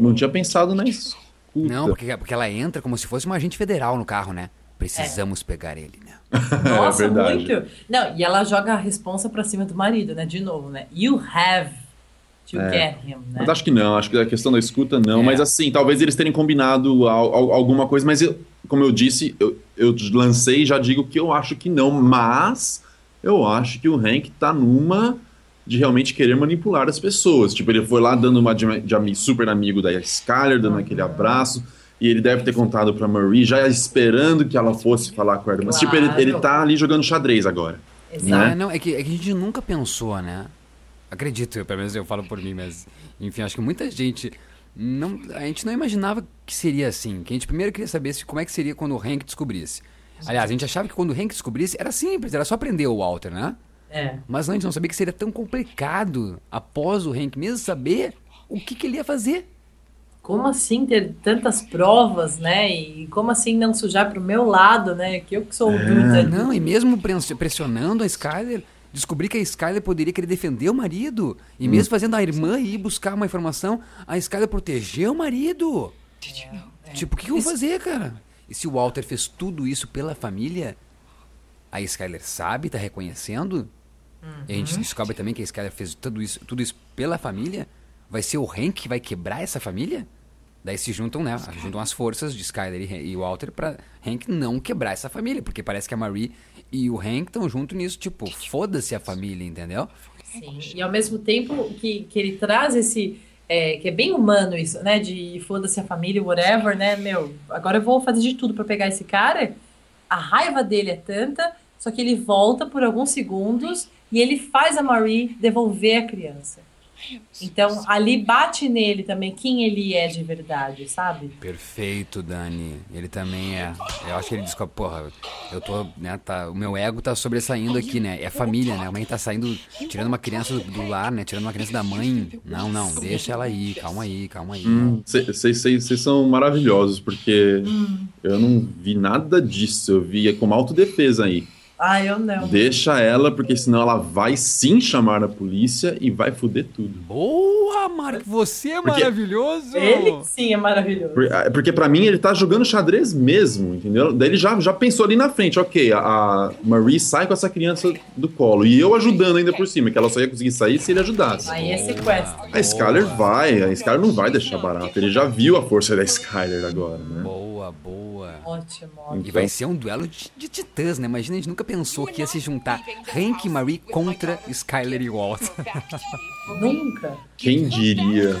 Não tinha pensado na escuta. Não, porque, porque ela entra como se fosse uma agente federal no carro, né? Precisamos é. pegar ele, né? Nossa, é muito. Não, e ela joga a responsa pra cima do marido, né? De novo, né? You have to é. get him, né? Mas acho que não, acho que a questão da escuta não. É. Mas assim, talvez eles terem combinado al- al- alguma coisa. Mas eu, como eu disse, eu, eu lancei e já digo que eu acho que não. Mas eu acho que o Hank tá numa de realmente querer manipular as pessoas. Tipo, ele foi lá dando uma de, de super amigo da Skyler, dando uhum. aquele abraço. E ele deve ter contado pra Marie, já esperando que ela fosse falar com ela. Mas, claro. tipo, ele, ele tá ali jogando xadrez agora. Exato. Né? Não, é que, é que a gente nunca pensou, né? Acredito, eu, pelo menos eu falo por mim, mas... Enfim, acho que muita gente... Não, a gente não imaginava que seria assim. Que a gente primeiro queria saber se, como é que seria quando o Hank descobrisse. Aliás, a gente achava que quando o Hank descobrisse era simples, era só prender o Walter, né? É. Mas a gente não sabia que seria tão complicado após o Hank mesmo saber o que, que ele ia fazer. Como assim ter tantas provas, né? E como assim não sujar pro meu lado, né? Que eu que sou o dúvida. É. Não, e mesmo pressionando a Skyler, descobri que a Skyler poderia querer defender o marido. E hum. mesmo fazendo a irmã ir buscar uma informação, a Skyler protegeu o marido. É, é. Tipo, o que, que eu vou fazer, cara? E se o Walter fez tudo isso pela família, a Skyler sabe, tá reconhecendo? Uhum. E a gente descobre também que a Skyler fez tudo isso, tudo isso pela família? Vai ser o Hank que vai quebrar essa família? Daí se juntam, né? Juntam as forças de Skyler e Walter pra Hank não quebrar essa família. Porque parece que a Marie e o Hank estão juntos nisso. Tipo, foda-se a família, entendeu? Sim, e ao mesmo tempo que, que ele traz esse... É, que é bem humano isso, né? De foda-se a família, whatever, né? Meu, agora eu vou fazer de tudo pra pegar esse cara. A raiva dele é tanta, só que ele volta por alguns segundos e ele faz a Marie devolver a criança. Então, ali bate nele também quem ele é de verdade, sabe? Perfeito, Dani. Ele também é. Eu acho que ele diz, porra, eu tô, né, tá, o meu ego tá sobressaindo aqui, né? É família, né? A mãe tá saindo, tirando uma criança do, do lar, né? Tirando uma criança da mãe. Não, não, deixa ela aí, calma aí, calma aí. Vocês hum, né? são maravilhosos, porque hum. eu não vi nada disso. Eu vi como autodefesa aí. Ah, eu não. Deixa ela, porque senão ela vai sim chamar a polícia e vai foder tudo. Boa, Mark, você é porque maravilhoso. Ele sim é maravilhoso. Porque pra mim ele tá jogando xadrez mesmo, entendeu? Daí ele já, já pensou ali na frente, ok, a Marie sai com essa criança do colo. E eu ajudando ainda por cima, que ela só ia conseguir sair se ele ajudasse. Aí é sequestro. A Skyler vai, a Skyler não vai deixar barato. Ele já viu a força da Skyler agora, né? Boa, boa. Ótimo, ótimo. E vai ser um duelo de, de titãs, né? Imagina, a gente nunca pensou que ia se juntar Hank e Marie contra Skyler e Walter. Nunca. Quem diria?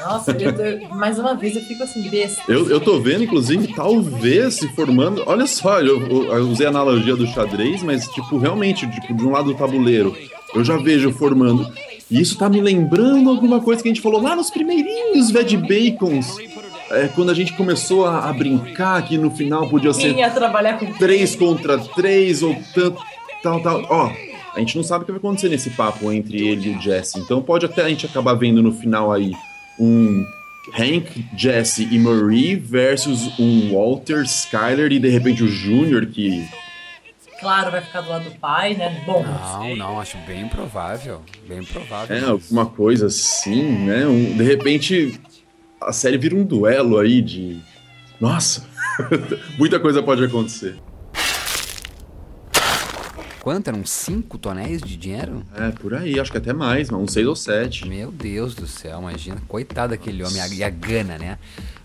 Nossa, eu tô, mais uma vez eu fico assim, besta. Eu, eu tô vendo, inclusive, talvez se formando... Olha só, eu, eu usei a analogia do xadrez, mas, tipo, realmente, tipo, de um lado do tabuleiro, eu já vejo formando... E isso tá me lembrando alguma coisa que a gente falou lá nos primeirinhos Ved Bacons. É, quando a gente começou a, a brincar que no final podia ser três contra três ou tanto, tal, tal. Ó, a gente não sabe o que vai acontecer nesse papo entre ele e o Jesse. Então pode até a gente acabar vendo no final aí um Hank, Jesse e Marie versus um Walter, Skyler e de repente o Júnior que... Claro, vai ficar do lado do pai, né? Bom, não, não, acho bem provável. Bem provável. É, mas... alguma coisa assim, né? Um, de repente... A série vira um duelo aí de... Nossa! Muita coisa pode acontecer. Quanto? Eram cinco tonéis de dinheiro? É, por aí. Acho que até mais. Uns seis ou sete. Meu Deus do céu, imagina. Coitado daquele homem. E a, a gana, né?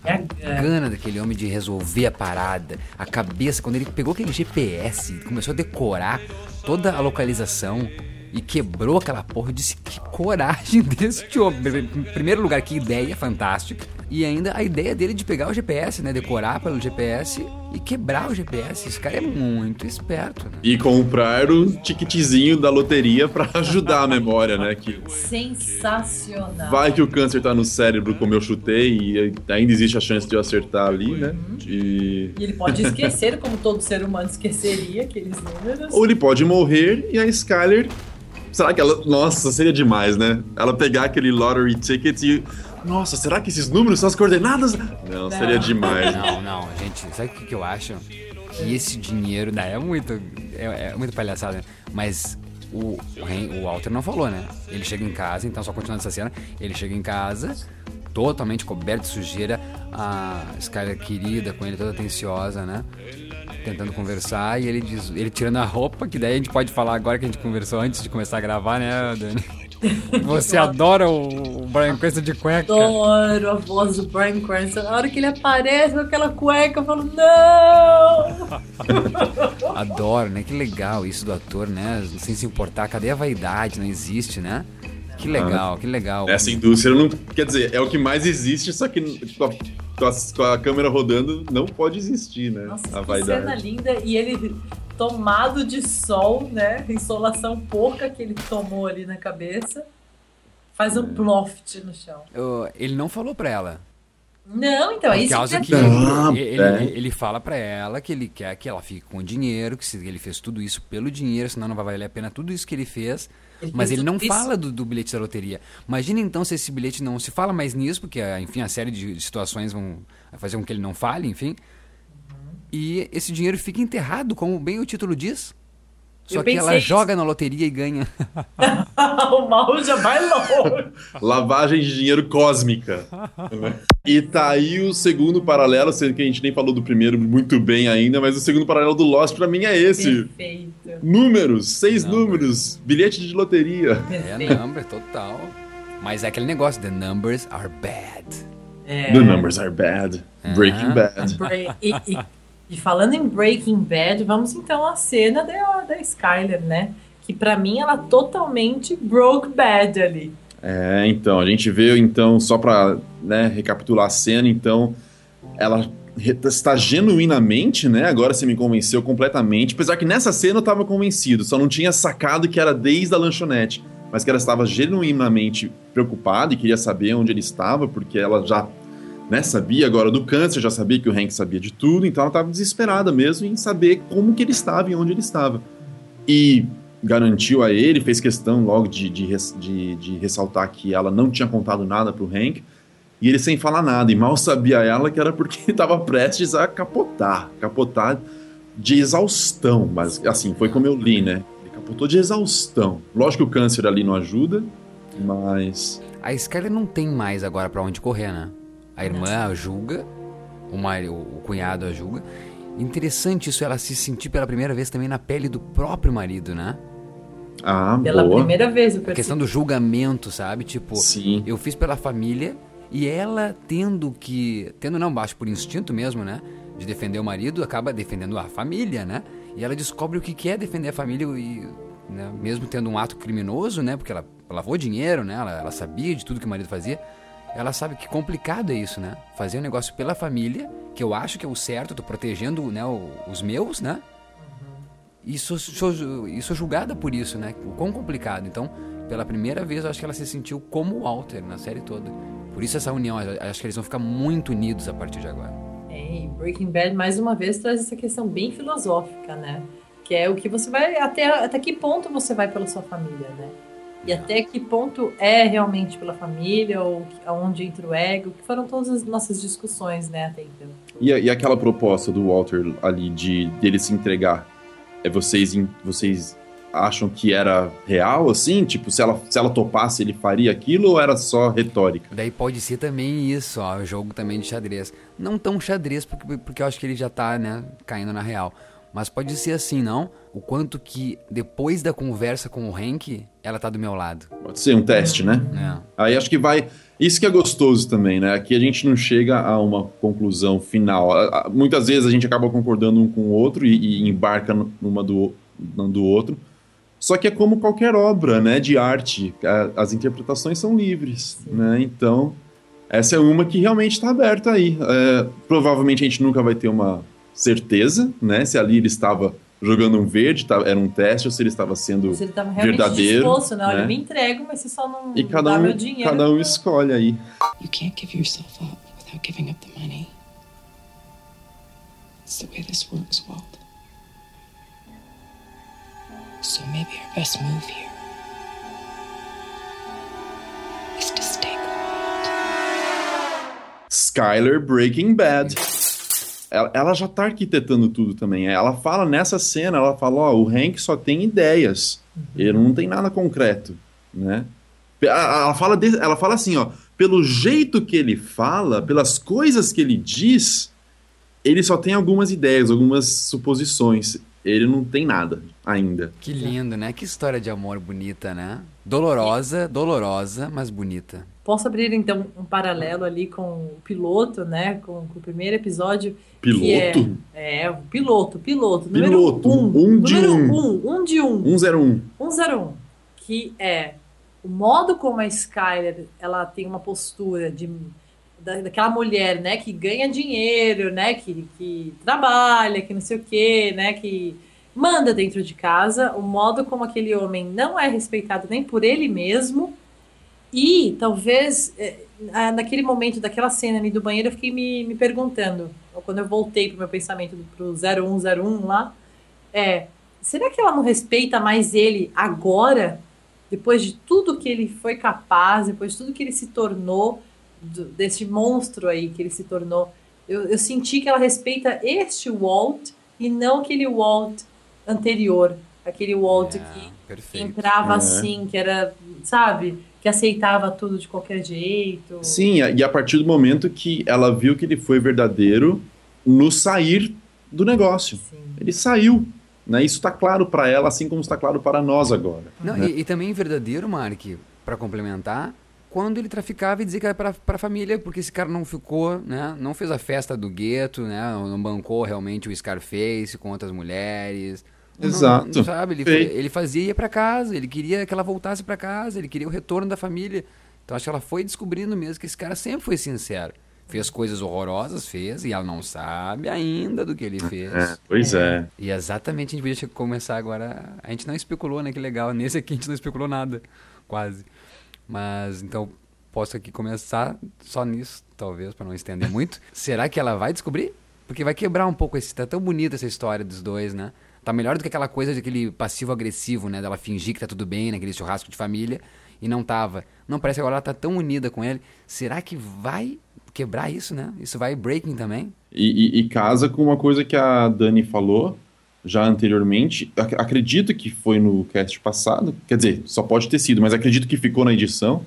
A gana daquele homem de resolver a parada. A cabeça, quando ele pegou aquele G P S, começou a decorar toda a localização... E quebrou aquela porra, eu disse, que coragem desse homem. Em primeiro lugar, que ideia fantástica. E ainda a ideia dele de pegar o G P S, né? Decorar pelo G P S e quebrar o G P S. Esse cara é muito esperto, né? E comprar o ticketzinho da loteria pra ajudar a memória, né? Que... Sensacional. Vai que o câncer tá no cérebro, como eu chutei, e ainda existe a chance de eu acertar ali, né? Uhum. E... e ele pode esquecer, como todo ser humano esqueceria aqueles números. Ou ele pode morrer e a Skyler... Será que ela... Nossa, seria demais, né? Ela pegar aquele lottery ticket e... Nossa, será que esses números são as coordenadas? Não, não. Seria demais. Não, não, gente. Sabe o que, que eu acho? Que esse dinheiro... Não, é muito... É, é muito palhaçada, né? Mas o, o Walter não falou, né? Ele chega em casa, então só continuando essa cena. Ele chega em casa, totalmente coberto de sujeira. A Skyler querida, com ele toda atenciosa, né? Tentando conversar, e ele diz, ele tirando a roupa, que daí a gente pode falar agora que a gente conversou antes de começar a gravar, né, Dani? Você adora o, o Bryan Cranston de cueca? Adoro a voz do Bryan Cranston. Na hora que ele aparece com aquela cueca, eu falo, não! Adoro, né? Que legal isso do ator, né? Sem se importar, cadê a vaidade? Não existe, né? Que legal, ah, que legal. Essa indústria não... Quer dizer, é o que mais existe, só que... com a, com a câmera rodando, não pode existir, né? Nossa, a vaidade. Cena linda, e ele tomado de sol, né? Insolação porca que ele tomou ali na cabeça. Faz um é. ploft no chão. Oh, ele não falou pra ela. Não, então, é isso que, que não, ele, é. ele, ele fala pra ela que ele quer que ela fique com o dinheiro, que ele fez tudo isso pelo dinheiro, senão não vai valer a pena tudo isso que ele fez. Ele mas fez ele não isso. fala do, do bilhete da loteria. Imagina então se esse bilhete não se fala mais nisso, porque, enfim, a série de situações vão fazer com que ele não fale, enfim. Uhum. E esse dinheiro fica enterrado, como bem o título diz. Só eu que ela isso. joga na loteria e ganha. O mal já vai longe. Lavagem de dinheiro cósmica. E tá aí o segundo paralelo, sendo que a gente nem falou do primeiro muito bem ainda, mas o segundo paralelo do Lost pra mim é esse. Perfeito. Números, seis number. números, bilhete de loteria. Perfeito. É number, total. Mas é aquele negócio, the numbers are bad. É. The numbers are bad. Uh-huh. Breaking Bad. Breaking E falando em Breaking Bad, vamos então à cena da, da Skyler, né? Que pra mim ela totalmente broke bad ali. É, então, a gente vê, então, só pra né, recapitular a cena, então, ela está genuinamente, né? Agora você me convenceu completamente, apesar que nessa cena eu tava convencido, só não tinha sacado que era desde a lanchonete, mas que ela estava genuinamente preocupada e queria saber onde ele estava, porque ela já... Né, sabia agora do câncer, já sabia que o Hank sabia de tudo, então ela estava desesperada mesmo em saber como que ele estava e onde ele estava. E garantiu a ele, fez questão logo de, de, de, de ressaltar que ela não tinha contado nada pro Hank, e ele sem falar nada, e mal sabia ela que era porque estava prestes a capotar, capotar de exaustão, mas assim, foi como eu li, né? Ele capotou de exaustão. Lógico que o câncer ali não ajuda, mas... A Skyler não tem mais agora pra onde correr, né? A irmã a julga, uma, o cunhado a julga. Interessante isso, ela se sentir pela primeira vez também na pele do próprio marido, né? Ah, pela boa. primeira vez. Eu a questão do julgamento, sabe? Tipo, Sim. eu fiz pela família e ela tendo que... Tendo não, baixo por instinto mesmo, né? De defender o marido, acaba defendendo a família, né? E ela descobre o que é defender a família e... Né? Mesmo tendo um ato criminoso, né? Porque ela lavou dinheiro, né? Ela, ela sabia de tudo que o marido fazia. Ela sabe que complicado é isso, né? Fazer um negócio pela família, que eu acho que é o certo, tô protegendo né, os meus, né? E sou, sou, e sou julgada por isso, né? O quão complicado. Então, pela primeira vez, eu acho que ela se sentiu como o Walter na série toda. Por isso essa união, eu acho que eles vão ficar muito unidos a partir de agora. É, e Breaking Bad, mais uma vez, traz essa questão bem filosófica, né? Que é o que você vai... Até, até que ponto você vai pela sua família, né? E até que ponto é realmente pela família, ou aonde entra o ego, que foram todas as nossas discussões, né, até então. E, e aquela proposta do Walter ali, de dele se entregar, é, vocês, vocês acham que era real, assim? Tipo, se ela, se ela topasse, ele faria aquilo, ou era só retórica? Daí pode ser também isso, ó, jogo também de xadrez. Não tão xadrez, porque, porque eu acho que ele já tá, né, caindo na real. Mas pode ser assim, não? O quanto que, depois da conversa com o Hank, ela tá do meu lado. Pode ser um teste, né? É. Aí acho que vai... Isso que é gostoso também, né? Aqui a gente não chega a uma conclusão final. Muitas vezes a gente acaba concordando um com o outro e, e embarca numa do, do outro. Só que é como qualquer obra, né? De arte. As interpretações são livres, Sim. né? Então, essa é uma que realmente tá aberta aí. É, provavelmente a gente nunca vai ter uma... certeza, né, se ali ele estava jogando um verde, era um teste, ou se ele estava sendo se ele estava verdadeiro, disposto, né? Olha, né? Eu me entrego, mas você só não e cada dá um, meu dinheiro. E cada um escolhe aí. You can't give yourself up without giving up the money. It's the way this works, Walt. So maybe our best move here is to stay quiet. Skyler Breaking Bad. Ela já tá arquitetando tudo também. Ela fala nessa cena, ela fala, ó, oh, o Hank só tem ideias. Uhum. Ele não tem nada concreto, né? Ela fala, de, ela fala assim, ó, pelo jeito que ele fala, pelas coisas que ele diz, ele só tem algumas ideias, algumas suposições. Ele não tem nada ainda. Que lindo, né? Que história de amor bonita, né? Dolorosa, dolorosa, mas bonita. Posso abrir, então, um paralelo ali com o piloto, né? Com, com o primeiro episódio. Piloto? É, é, piloto, piloto. Piloto, número um, um de número um. um. Um de um. um zero um. um zero um. Que é o modo como a Skyler, ela tem uma postura de da, daquela mulher, né, que ganha dinheiro, né, que, que trabalha, que não sei o quê, né, que manda dentro de casa, o modo como aquele homem não é respeitado nem por ele mesmo. E talvez naquele momento, daquela cena ali do banheiro, eu fiquei me, me perguntando, quando eu voltei para o meu pensamento pro zero um zero um lá, é, será que ela não respeita mais ele agora, depois de tudo que ele foi capaz, depois de tudo que ele se tornou, do, desse monstro aí que ele se tornou? Eu, eu senti que ela respeita este Walt e não aquele Walt anterior, aquele Walt é, que perfeito. entrava uhum. assim, que era, sabe, que aceitava tudo de qualquer jeito. Sim, e a partir do momento que ela viu que ele foi verdadeiro no sair do negócio. Sim. Ele saiu, né? Isso está claro para ela, assim como está claro para nós agora. Não, né? e, e também verdadeiro, Mark, para complementar, quando ele traficava e dizia que era para a família, porque esse cara não ficou, né? Não fez a festa do gueto, né? Não bancou realmente o Scarface com outras mulheres. Não, Exato. Não, sabe? Ele, foi, ele fazia e ia pra casa, ele queria que ela voltasse pra casa, ele queria o retorno da família. Então acho que ela foi descobrindo mesmo que esse cara sempre foi sincero. Fez coisas horrorosas, fez, e ela não sabe ainda do que ele fez. É, pois é. é. E exatamente, a gente podia começar agora. A gente não especulou, né? Que legal. Nesse aqui a gente não especulou nada, quase. Mas então posso aqui começar só nisso, talvez, pra não estender muito. Será que ela vai descobrir? Porque vai quebrar um pouco esse. Tá tão bonita essa história dos dois, né? Tá melhor do que aquela coisa de aquele passivo-agressivo, né? Dela fingir que tá tudo bem naquele churrasco de família e não tava. Não, parece que agora ela tá tão unida com ele. Será que vai quebrar isso, né? Isso vai breaking também? E, e, e casa com uma coisa que a Dani falou já anteriormente. Ac- acredito que foi no cast passado. Quer dizer, só pode ter sido, mas acredito que ficou na edição.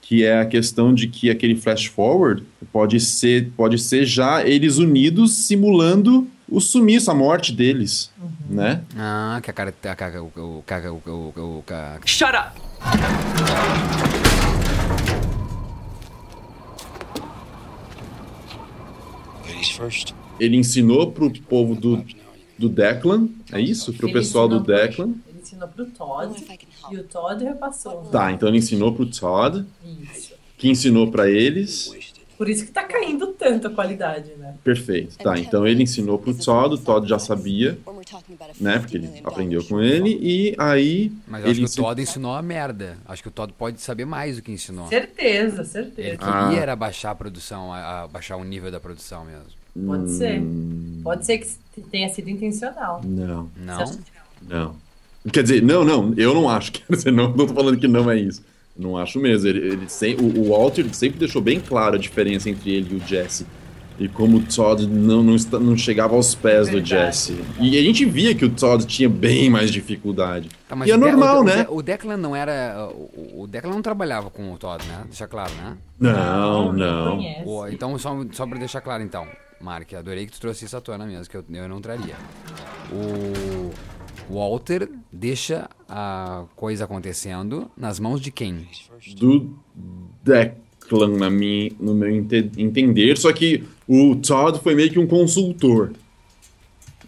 Que é a questão de que aquele flash forward pode ser, pode ser já eles unidos simulando o sumiço, a morte deles, uhum. né? Ah, que a cara... O cara... O cara... Shut up! Ele ensinou pro povo do, do Declan, é isso? Pro pessoal do Declan. Ele ensinou pro Todd, e o Todd repassou. Tá, então ele ensinou pro Todd, isso. que ensinou pra eles... Por isso que tá caindo tanto a qualidade, né? Perfeito. Tá, então ele ensinou pro Todd, o Todd já sabia, né? Porque ele aprendeu com ele, e aí... Mas eu acho ele que o Todd ensinou... ensinou a merda. Acho que o Todd pode saber mais do que ensinou. Certeza, certeza. Ele queria ah. era baixar a produção, a, a baixar o nível da produção mesmo. Pode ser. Pode ser que tenha sido intencional. Não. Não? Não. Quer dizer, não, não, eu não acho. Quer dizer, não, não tô falando que não é isso. Não acho mesmo. Ele, ele sem, o, o Walter sempre deixou bem clara a diferença entre ele e o Jesse. E como o Todd não, não, está, não chegava aos pés é do Jesse. E a gente via que o Todd tinha bem mais dificuldade. Tá, e é normal, o de, né? O Declan não era... O Declan não trabalhava com o Todd, né? Deixa claro, né? Não, não. não. Oh, então, só, só pra deixar claro, então. Mark, adorei que tu trouxe isso à tona mesmo, que eu, eu não traria. O... Walter deixa a coisa acontecendo nas mãos de quem? Do Declan, na minha, no meu ente- entender. Só que o Todd foi meio que um consultor.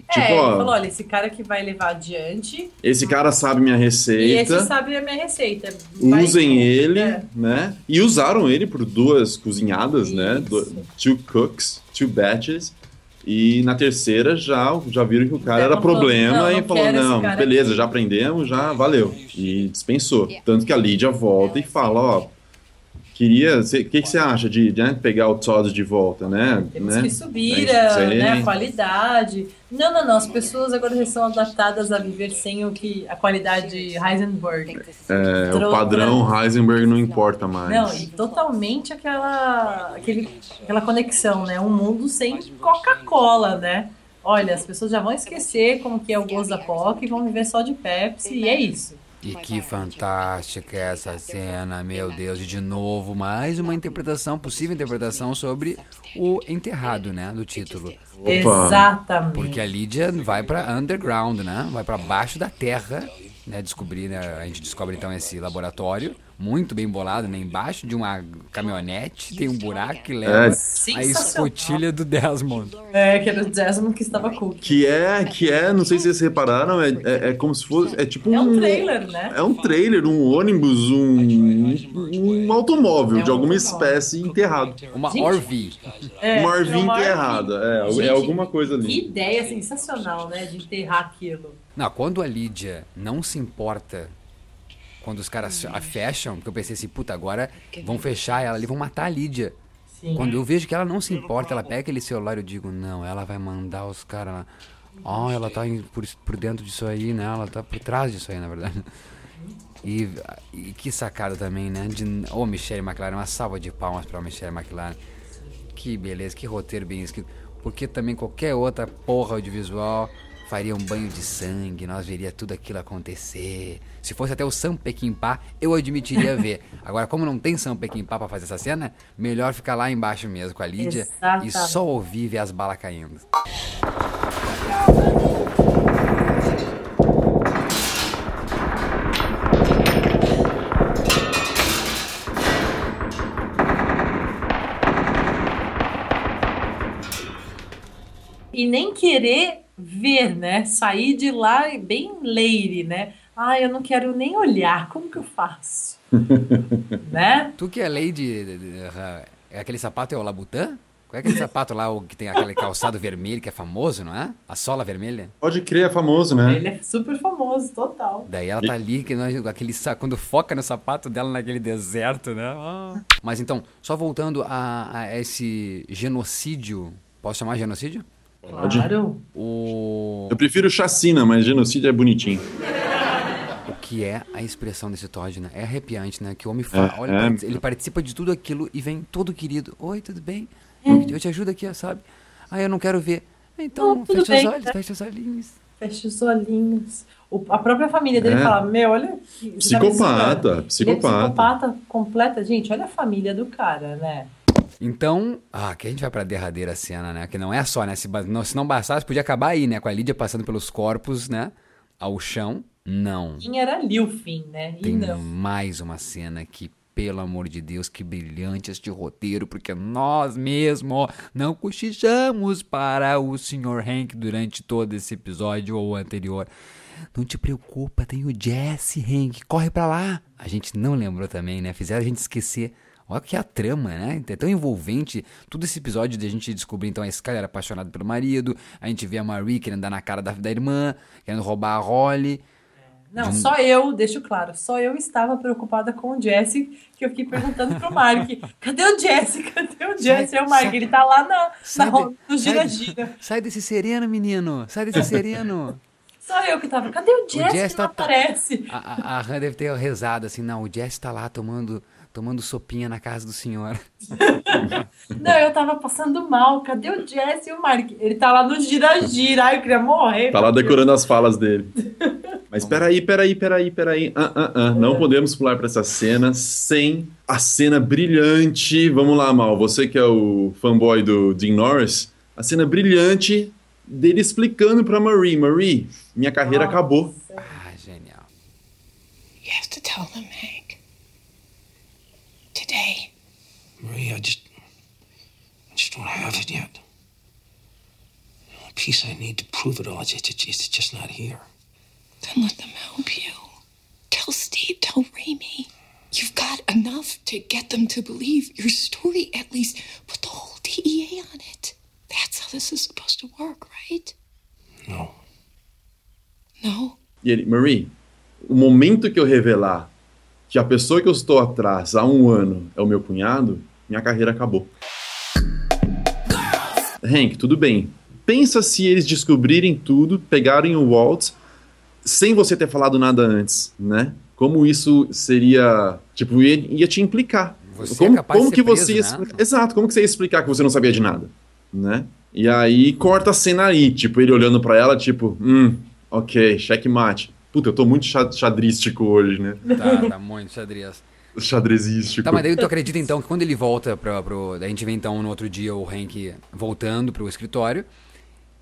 É, tipo, ele ó, falou, olha, esse cara que vai levar adiante... Esse cara sabe minha receita. E esse sabe a minha receita. Vai usem ele, é. né? E usaram ele por duas cozinhadas, Isso. né? Do, two cooks, two batches. E na terceira já, já viram que o cara era problema não, não e falou, não, beleza, aqui. já aprendemos, já valeu. E dispensou. Yeah. Tanto que a Lídia volta e fala, ó, queria, o que, que você acha de, de né, pegar o Todd de volta, né? Temos né? que subir a, né, a qualidade. Não, não, não, as pessoas agora já são adaptadas a viver sem o que, a qualidade Heisenberg. É, o padrão pra... Heisenberg não importa mais. Não, e totalmente aquela, aquele, aquela conexão, né? Um mundo sem Coca-Cola, né? Olha, as pessoas já vão esquecer como que é o gosto da Coca e vão viver só de Pepsi, e é isso. E que fantástica essa cena, meu Deus. E de novo, mais uma interpretação, possível interpretação sobre o enterrado, né, do título. Opa. Exatamente. Porque a Lídia vai pra underground, né, vai pra baixo da terra, né, descobrir, né, a gente descobre então esse laboratório muito bem bolado, né? Embaixo de uma caminhonete tem um buraco que leva é. a escotilha do Desmond. É, que era o Desmond que estava cool. Que é, que é, não sei se vocês repararam, é, é, é como se fosse, é tipo um... É um trailer, né? É um trailer, um ônibus, um, um automóvel de alguma espécie enterrado. Uma O R V. É, uma O R V enterrada, é, gente, é alguma coisa ali. Que ideia sensacional, né, de enterrar aquilo. Não, quando a Lídia não se importa... Quando os caras a fecham, porque eu pensei assim, puta, agora vão fechar ela ali, vão matar a Lídia. Sim. Quando eu vejo que ela não se importa, ela pega aquele celular, eu digo, não, ela vai mandar os caras... Ó, oh, ela tá por, por dentro disso aí, né? Ela tá por trás disso aí, na verdade. E, e que sacada também, né? Ô, oh, Michelle McLaren, uma salva de palmas pra Michelle McLaren. Que beleza, que roteiro bem escrito. Porque também qualquer outra porra audiovisual... faria um banho de sangue, nós veria tudo aquilo acontecer. Se fosse até o Sam Peckinpah, eu admitiria ver. Agora, como não tem Sam Peckinpah pra fazer essa cena, melhor ficar lá embaixo mesmo com a Lídia. Exato. E só ouvir ver as balas caindo. E nem querer... ver, né? Sair de lá bem leire, né? Ah, eu não quero nem olhar, como que eu faço? Né? Tu que é lady... É aquele sapato é o Labutã? Qual é aquele sapato lá que tem aquele calçado vermelho que é famoso, não é? A sola vermelha? Pode crer, é famoso, né? Ele é super famoso, total. Daí ela tá ali, que nós, aquele, quando foca no sapato dela naquele deserto, né? Ah. Mas então, só voltando a, a esse genocídio... Posso chamar de genocídio? Claro. O... Eu prefiro chacina, mas genocídio é bonitinho. O que é a expressão desse Todd, né? É arrepiante, né? Que o homem fala, é, olha, é... ele participa de tudo aquilo e vem todo querido. Oi, tudo bem? Hum. Eu te ajudo aqui, sabe? Ah, eu não quero ver. Então, oh, fecha bem, os olhos, tá? Fecha os olhinhos. Fecha os olhinhos. O, a própria família dele é. fala, meu, olha... Psicopata, tá psicopata. É psicopata completa. Gente, olha a família do cara, né? Então, ah, que a gente vai pra derradeira cena, né? Que não é só, né? Se, não, se não bastasse, podia acabar aí, né? Com a Lídia passando pelos corpos, né? Ao chão, não. Quem era ali o fim, né? E tem não. mais uma cena que, pelo amor de Deus, que brilhante este roteiro, porque nós mesmo não cochichamos para o senhor Hank durante todo esse episódio ou anterior. Não te preocupa, tem o Jesse, Hank, corre pra lá. A gente não lembrou também, né? Fizeram a gente esquecer. Olha que a trama, né? É tão envolvente. Tudo esse episódio de a gente descobrir, então, a Skyler era apaixonada pelo marido. A gente vê a Marie querendo dar na cara da, da irmã, querendo roubar a Holly. Não, de... só eu, deixo claro, só eu estava preocupada com o Jesse, que eu fiquei perguntando pro Mark. Cadê o Jesse? Cadê o Jesse? É o Mark, sai, ele tá lá na, sai, na, no gira-gira. Sai desse sereno, menino. Sai desse sereno. Só eu que tava. Cadê o Jesse, o Jesse que não tá, aparece? A, a, a Han deve ter rezado assim, não, o Jesse tá lá tomando... tomando sopinha na casa do senhor. Não, eu tava passando mal. Cadê o Jesse e o Mark? Ele tá lá no gira-gira. Ai, eu queria morrer. Tá lá decorando as falas dele. Mas peraí, peraí, peraí, peraí. Ah, ah, ah. Não podemos pular pra essa cena sem a cena brilhante. Vamos lá, Mal. Você que é o fanboy do Dean Norris. A cena brilhante dele explicando pra Marie. Marie, minha carreira Nossa. acabou. Ah, genial. You have to tell them, hey. Today. Marie, I just... I just don't have it yet. The only piece I need to prove it all is it's, it's, it's just not here. Then let them help you. Tell Steve, tell Raimi. You've got enough to get them to believe your story, at least. Put the whole D E A on it. That's how this is supposed to work, right? No. No? Yeah, Marie, o momento que eu revelar que a pessoa que eu estou atrás há um ano é o meu cunhado, minha carreira acabou. Hank, tudo bem. Pensa se eles descobrirem tudo, pegarem o Walt, sem você ter falado nada antes, né? Como isso seria... Tipo, ia, ia te implicar. Você como, é capaz como de ser que preso, você ia explicar... Exato, como que você ia explicar que você não sabia de nada, né? E aí, corta a cena aí, tipo, ele olhando pra ela, tipo, hum, ok, checkmate. Puta, eu tô muito xadrístico hoje, né? Tá, tá muito xadrez. Xadrezístico. Tá, mas daí tu acredita então que quando ele volta pra, pro... A gente vê então no outro dia o Hank voltando pro escritório.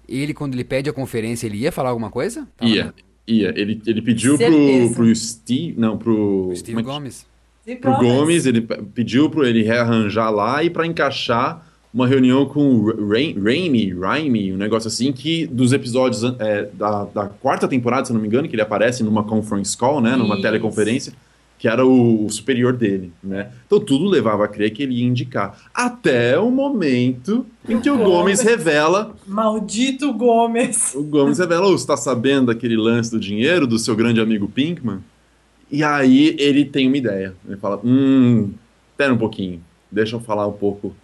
Ele, quando ele pede a conferência, ele ia falar alguma coisa? Tava ia, né? ia. Ele, ele pediu pro, pro Steve... Não, pro... Steve Gomes. Gomes. Pro Gomes, ele pediu para ele rearranjar lá e para encaixar uma reunião com o Raimi, Raimi, um negócio assim, que dos episódios é, da, da quarta temporada, se não me engano, que ele aparece numa conference call, né, numa Isso. teleconferência, que era o, o superior dele, né? Então tudo levava a crer que ele ia indicar. Até o momento em que o Gomes revela... Maldito Gomes! O Gomes revela, oh, você tá sabendo daquele lance do dinheiro do seu grande amigo Pinkman? E aí ele tem uma ideia. Ele fala, hum, espera um pouquinho, deixa eu falar um pouco...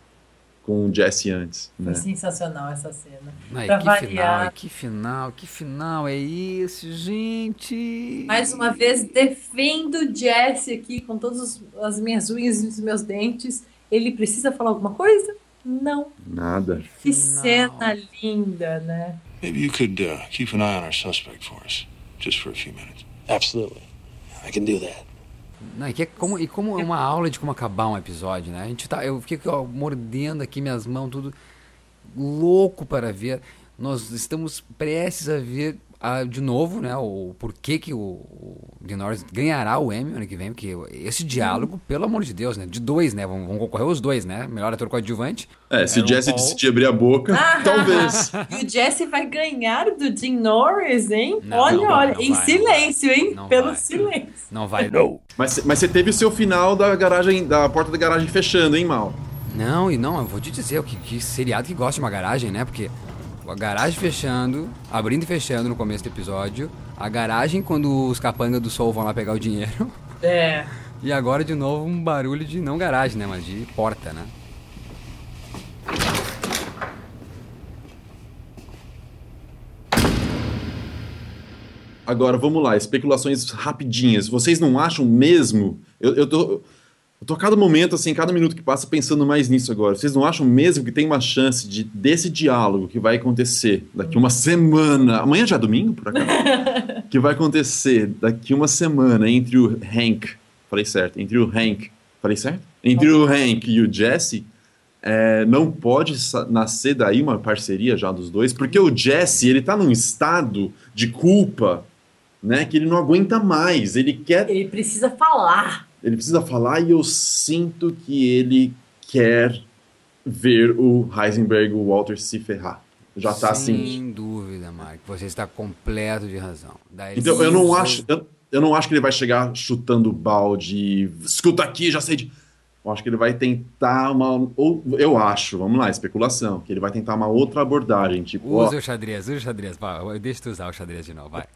com o Jesse antes. Né? Foi sensacional essa cena. Ai, pra que variar. Final, que final, que final é isso, gente? Mais uma vez, defendo o Jesse aqui com todas as minhas unhas e os meus dentes. Ele precisa falar alguma coisa? Não. Nada. Que final. Cena linda, né? Maybe you could uh, keep an eye on our suspect for us, just for a few minutes. Absolutely. I can do that. Não, e, que é como, e como é uma aula de como acabar um episódio, né? A gente tá, eu fiquei ó, mordendo aqui minhas mãos, tudo louco para ver. Nós estamos prestes a ver a, de novo, né? O, o porquê que o, o Dean Norris ganhará o Emmy ano que vem, porque esse diálogo, pelo amor de Deus, né? De dois, né? Vão, vão concorrer os dois, né? Melhor ator coadjuvante. É, se o Jesse decidir abrir a boca, ah, talvez. E o Jesse vai ganhar do Dean Norris, hein? Não, olha, não, olha, não em vai, silêncio, hein? Não Pelo vai, silêncio. Não vai, não. Mas, mas você teve o seu final da garagem, da porta da garagem fechando, hein, Mal? Não, e não, eu vou te dizer, que, que seriado que gosta de uma garagem, né? Porque a garagem fechando, abrindo e fechando no começo do episódio, a garagem quando os capangas do Sol vão lá pegar o dinheiro. É. E agora, de novo, um barulho de não garagem, né? Mas de porta, né? Agora, vamos lá, especulações rapidinhas. Vocês não acham mesmo... Eu, eu, tô, eu tô a cada momento, assim, cada minuto que passa, pensando mais nisso agora. Vocês não acham mesmo que tem uma chance de, desse diálogo que vai acontecer daqui uma semana... Amanhã já é domingo, por acaso? Que vai acontecer daqui uma semana entre o Hank... Falei certo. Entre o Hank... Falei certo? Entre o Hank e o Jesse... É, não pode nascer daí uma parceria já dos dois? Porque o Jesse, ele tá num estado de culpa... Né, que ele não aguenta mais, ele quer... Ele precisa falar. Ele precisa falar e eu sinto que ele quer ver o Heisenberg, o Walter se ferrar. Já tá assim. Sem dúvida, Mark, você está completo de razão. Daí então, eu não, acho, eu, eu não acho que ele vai chegar chutando balde, escuta aqui, já sei de... Eu acho que ele vai tentar uma... Ou, eu acho, vamos lá, especulação, que ele vai tentar uma outra abordagem, tipo... Usa ó... o xadrez, usa o xadrez, pá, deixa tu usar o xadrez de novo, vai.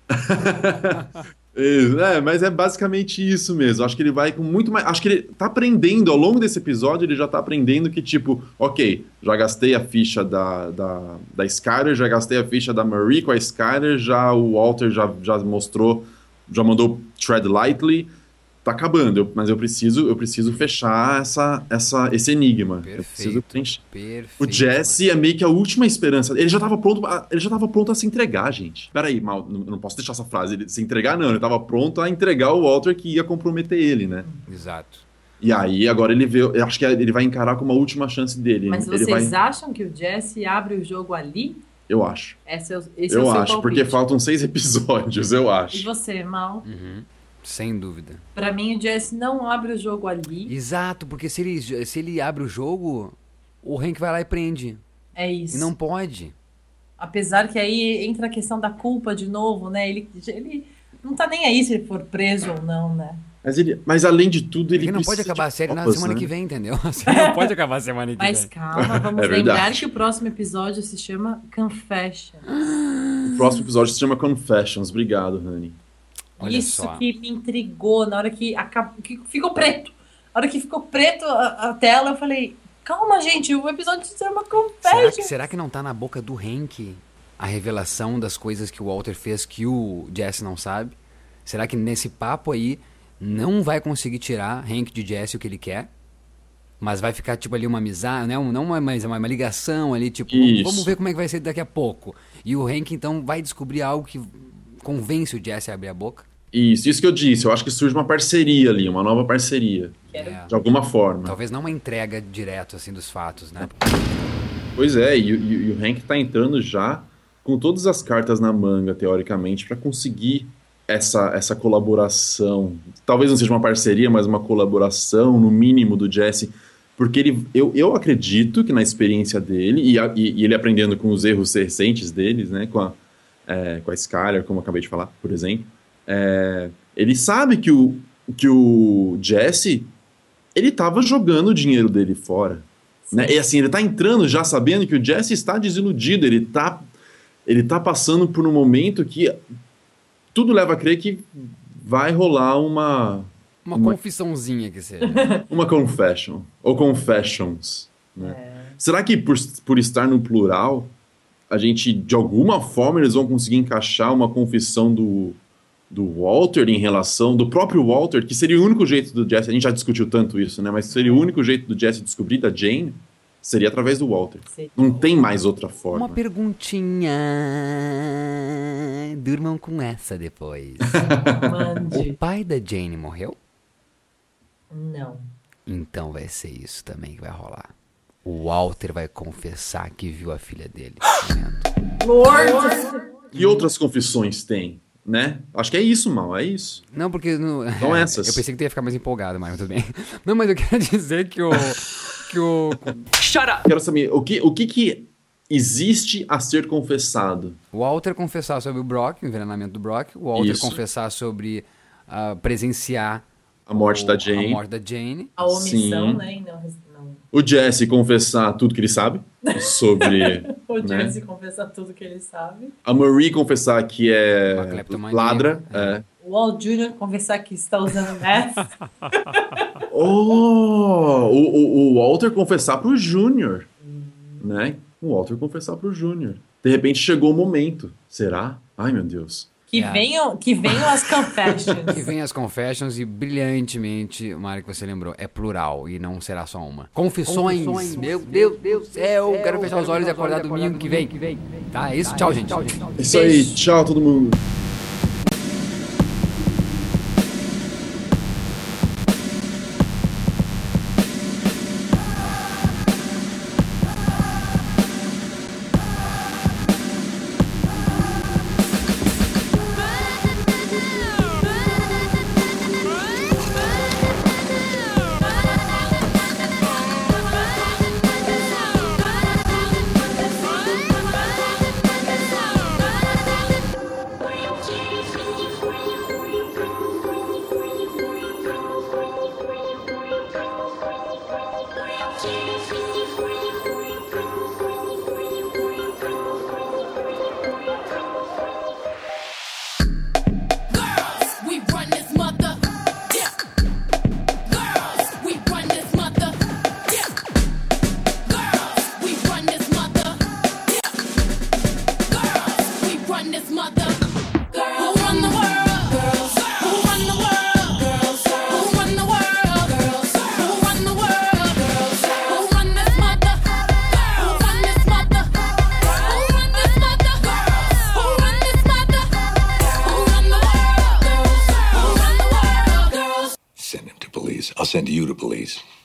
É, mas é basicamente isso mesmo, acho que ele vai com muito mais... Acho que ele tá aprendendo, ao longo desse episódio, ele já tá aprendendo que, tipo, ok, já gastei a ficha da, da, da Skyler, já gastei a ficha da Marie com a Skyler, já o Walter já, já mostrou, já mandou tread lightly... Tá acabando, eu, mas eu preciso, eu preciso fechar essa, essa, esse enigma. Perfeito, eu preciso preencher. Perfeito, o Jesse mano. É meio que a última esperança. Ele já tava pronto, ele já tava pronto a se entregar, gente. Peraí, Mal, não, não posso deixar essa frase. Ele, se entregar, não. Ele tava pronto a entregar o Walter que ia comprometer ele, né? Exato. E aí, agora ele vê... Eu acho que ele vai encarar como a última chance dele. Mas ele vocês vai... acham que o Jesse abre o jogo ali? Eu acho. Esse é o, esse eu é o seu acho, palpite. Porque faltam seis episódios, eu acho. E você, Mal? Uhum. Sem dúvida. Pra mim, o Jesse não abre o jogo ali. Exato, porque se ele, se ele abre o jogo, o Hank vai lá e prende. É isso. E não pode. Apesar que aí entra a questão da culpa de novo, né? Ele, ele não tá nem aí se ele for preso ou não, né? Mas, ele, mas além de tudo, ele, ele não pode acabar a série na semana né? que vem, entendeu? Assim, não pode acabar a semana que vem. Mas calma, vamos é lembrar que o próximo episódio se chama Confessions. O próximo episódio se chama Confessions. Obrigado, Honey. Olha isso só. Que me intrigou na hora que, acabou, que ficou preto. Na hora que ficou preto a, a tela, eu falei, calma, gente, o episódio se chama Confessions. Será, será que não tá na boca do Hank a revelação das coisas que o Walter fez que o Jesse não sabe? Será que nesse papo aí não vai conseguir tirar Hank de Jesse o que ele quer? Mas vai ficar tipo ali uma amizade, né? Não uma, mas uma, uma ligação ali, tipo, isso. Vamos ver como é que vai ser daqui a pouco. E o Hank então vai descobrir algo que convence o Jesse a abrir a boca? Isso, isso que eu disse. Eu acho que surge uma parceria ali, uma nova parceria. É. De alguma forma. Talvez não uma entrega direta, assim, dos fatos, né? Pois é, e, e, e o Hank tá entrando já com todas as cartas na manga, teoricamente, para conseguir essa, essa colaboração, talvez não seja uma parceria, mas uma colaboração, no mínimo, do Jesse, porque ele, eu, eu acredito que na experiência dele, e, a, e, e ele aprendendo com os erros recentes deles, né, com a, é, com a Skyler, como eu acabei de falar, por exemplo, é, ele sabe que o, que o Jesse, ele estava jogando o dinheiro dele fora, né? E assim, ele está entrando já sabendo que o Jesse está desiludido, ele está ele tá passando por um momento que tudo leva a crer que vai rolar uma... Uma, uma... confissãozinha que seja. Uma confession. Ou confessions. Né? É. Será que por, por estar no plural, a gente, de alguma forma, eles vão conseguir encaixar uma confissão do, do Walter em relação... Do próprio Walter, que seria o único jeito do Jesse... A gente já discutiu tanto isso, né? Mas seria o único jeito do Jesse descobrir da Jane... Seria através do Walter. Sei. Não tem mais outra forma. Uma perguntinha. Durmam com essa depois. Mande. O pai da Jane morreu? Não. Então vai ser isso também que vai rolar. O Walter vai confessar que viu a filha dele. Lord! E outras confissões tem, né? Acho que é isso, Mal, é isso. Não, porque... No... Então essas. Eu pensei que tu ia ficar mais empolgado, mas tudo bem. Não, mas eu quero dizer que o... Que o... Shut up! Quero saber, o que, o que que existe a ser confessado? O Walter confessar sobre o Brock, o envenenamento do Brock. O Walter Isso. confessar sobre uh, presenciar a morte, o, da Jane. a morte da Jane. A omissão, Sim. né? E não, não... O Jesse confessar tudo que ele sabe sobre... o né? Jesse confessar tudo que ele sabe. A Marie confessar que é ladra. É. É. O Walt Júnior confessar que está usando math. Oh, o, o Walter confessar pro Júnior, hum. né? O Walter confessar pro Júnior. De repente chegou o momento. Será? Ai, meu Deus. Que, yeah. venham, que venham as confessions. Que venham as confessions e, brilhantemente, Mário, que você lembrou, é plural e não será só uma. Confissões. Confissões. Meu Deus do céu. Quero fechar os olhos e acordar, acordar domingo, domingo que vem. Que vem. Tá, é isso. Tá, tchau, é gente. Tchau, gente. Tchau, isso beijo. Aí. Tchau, todo mundo. Send you to police.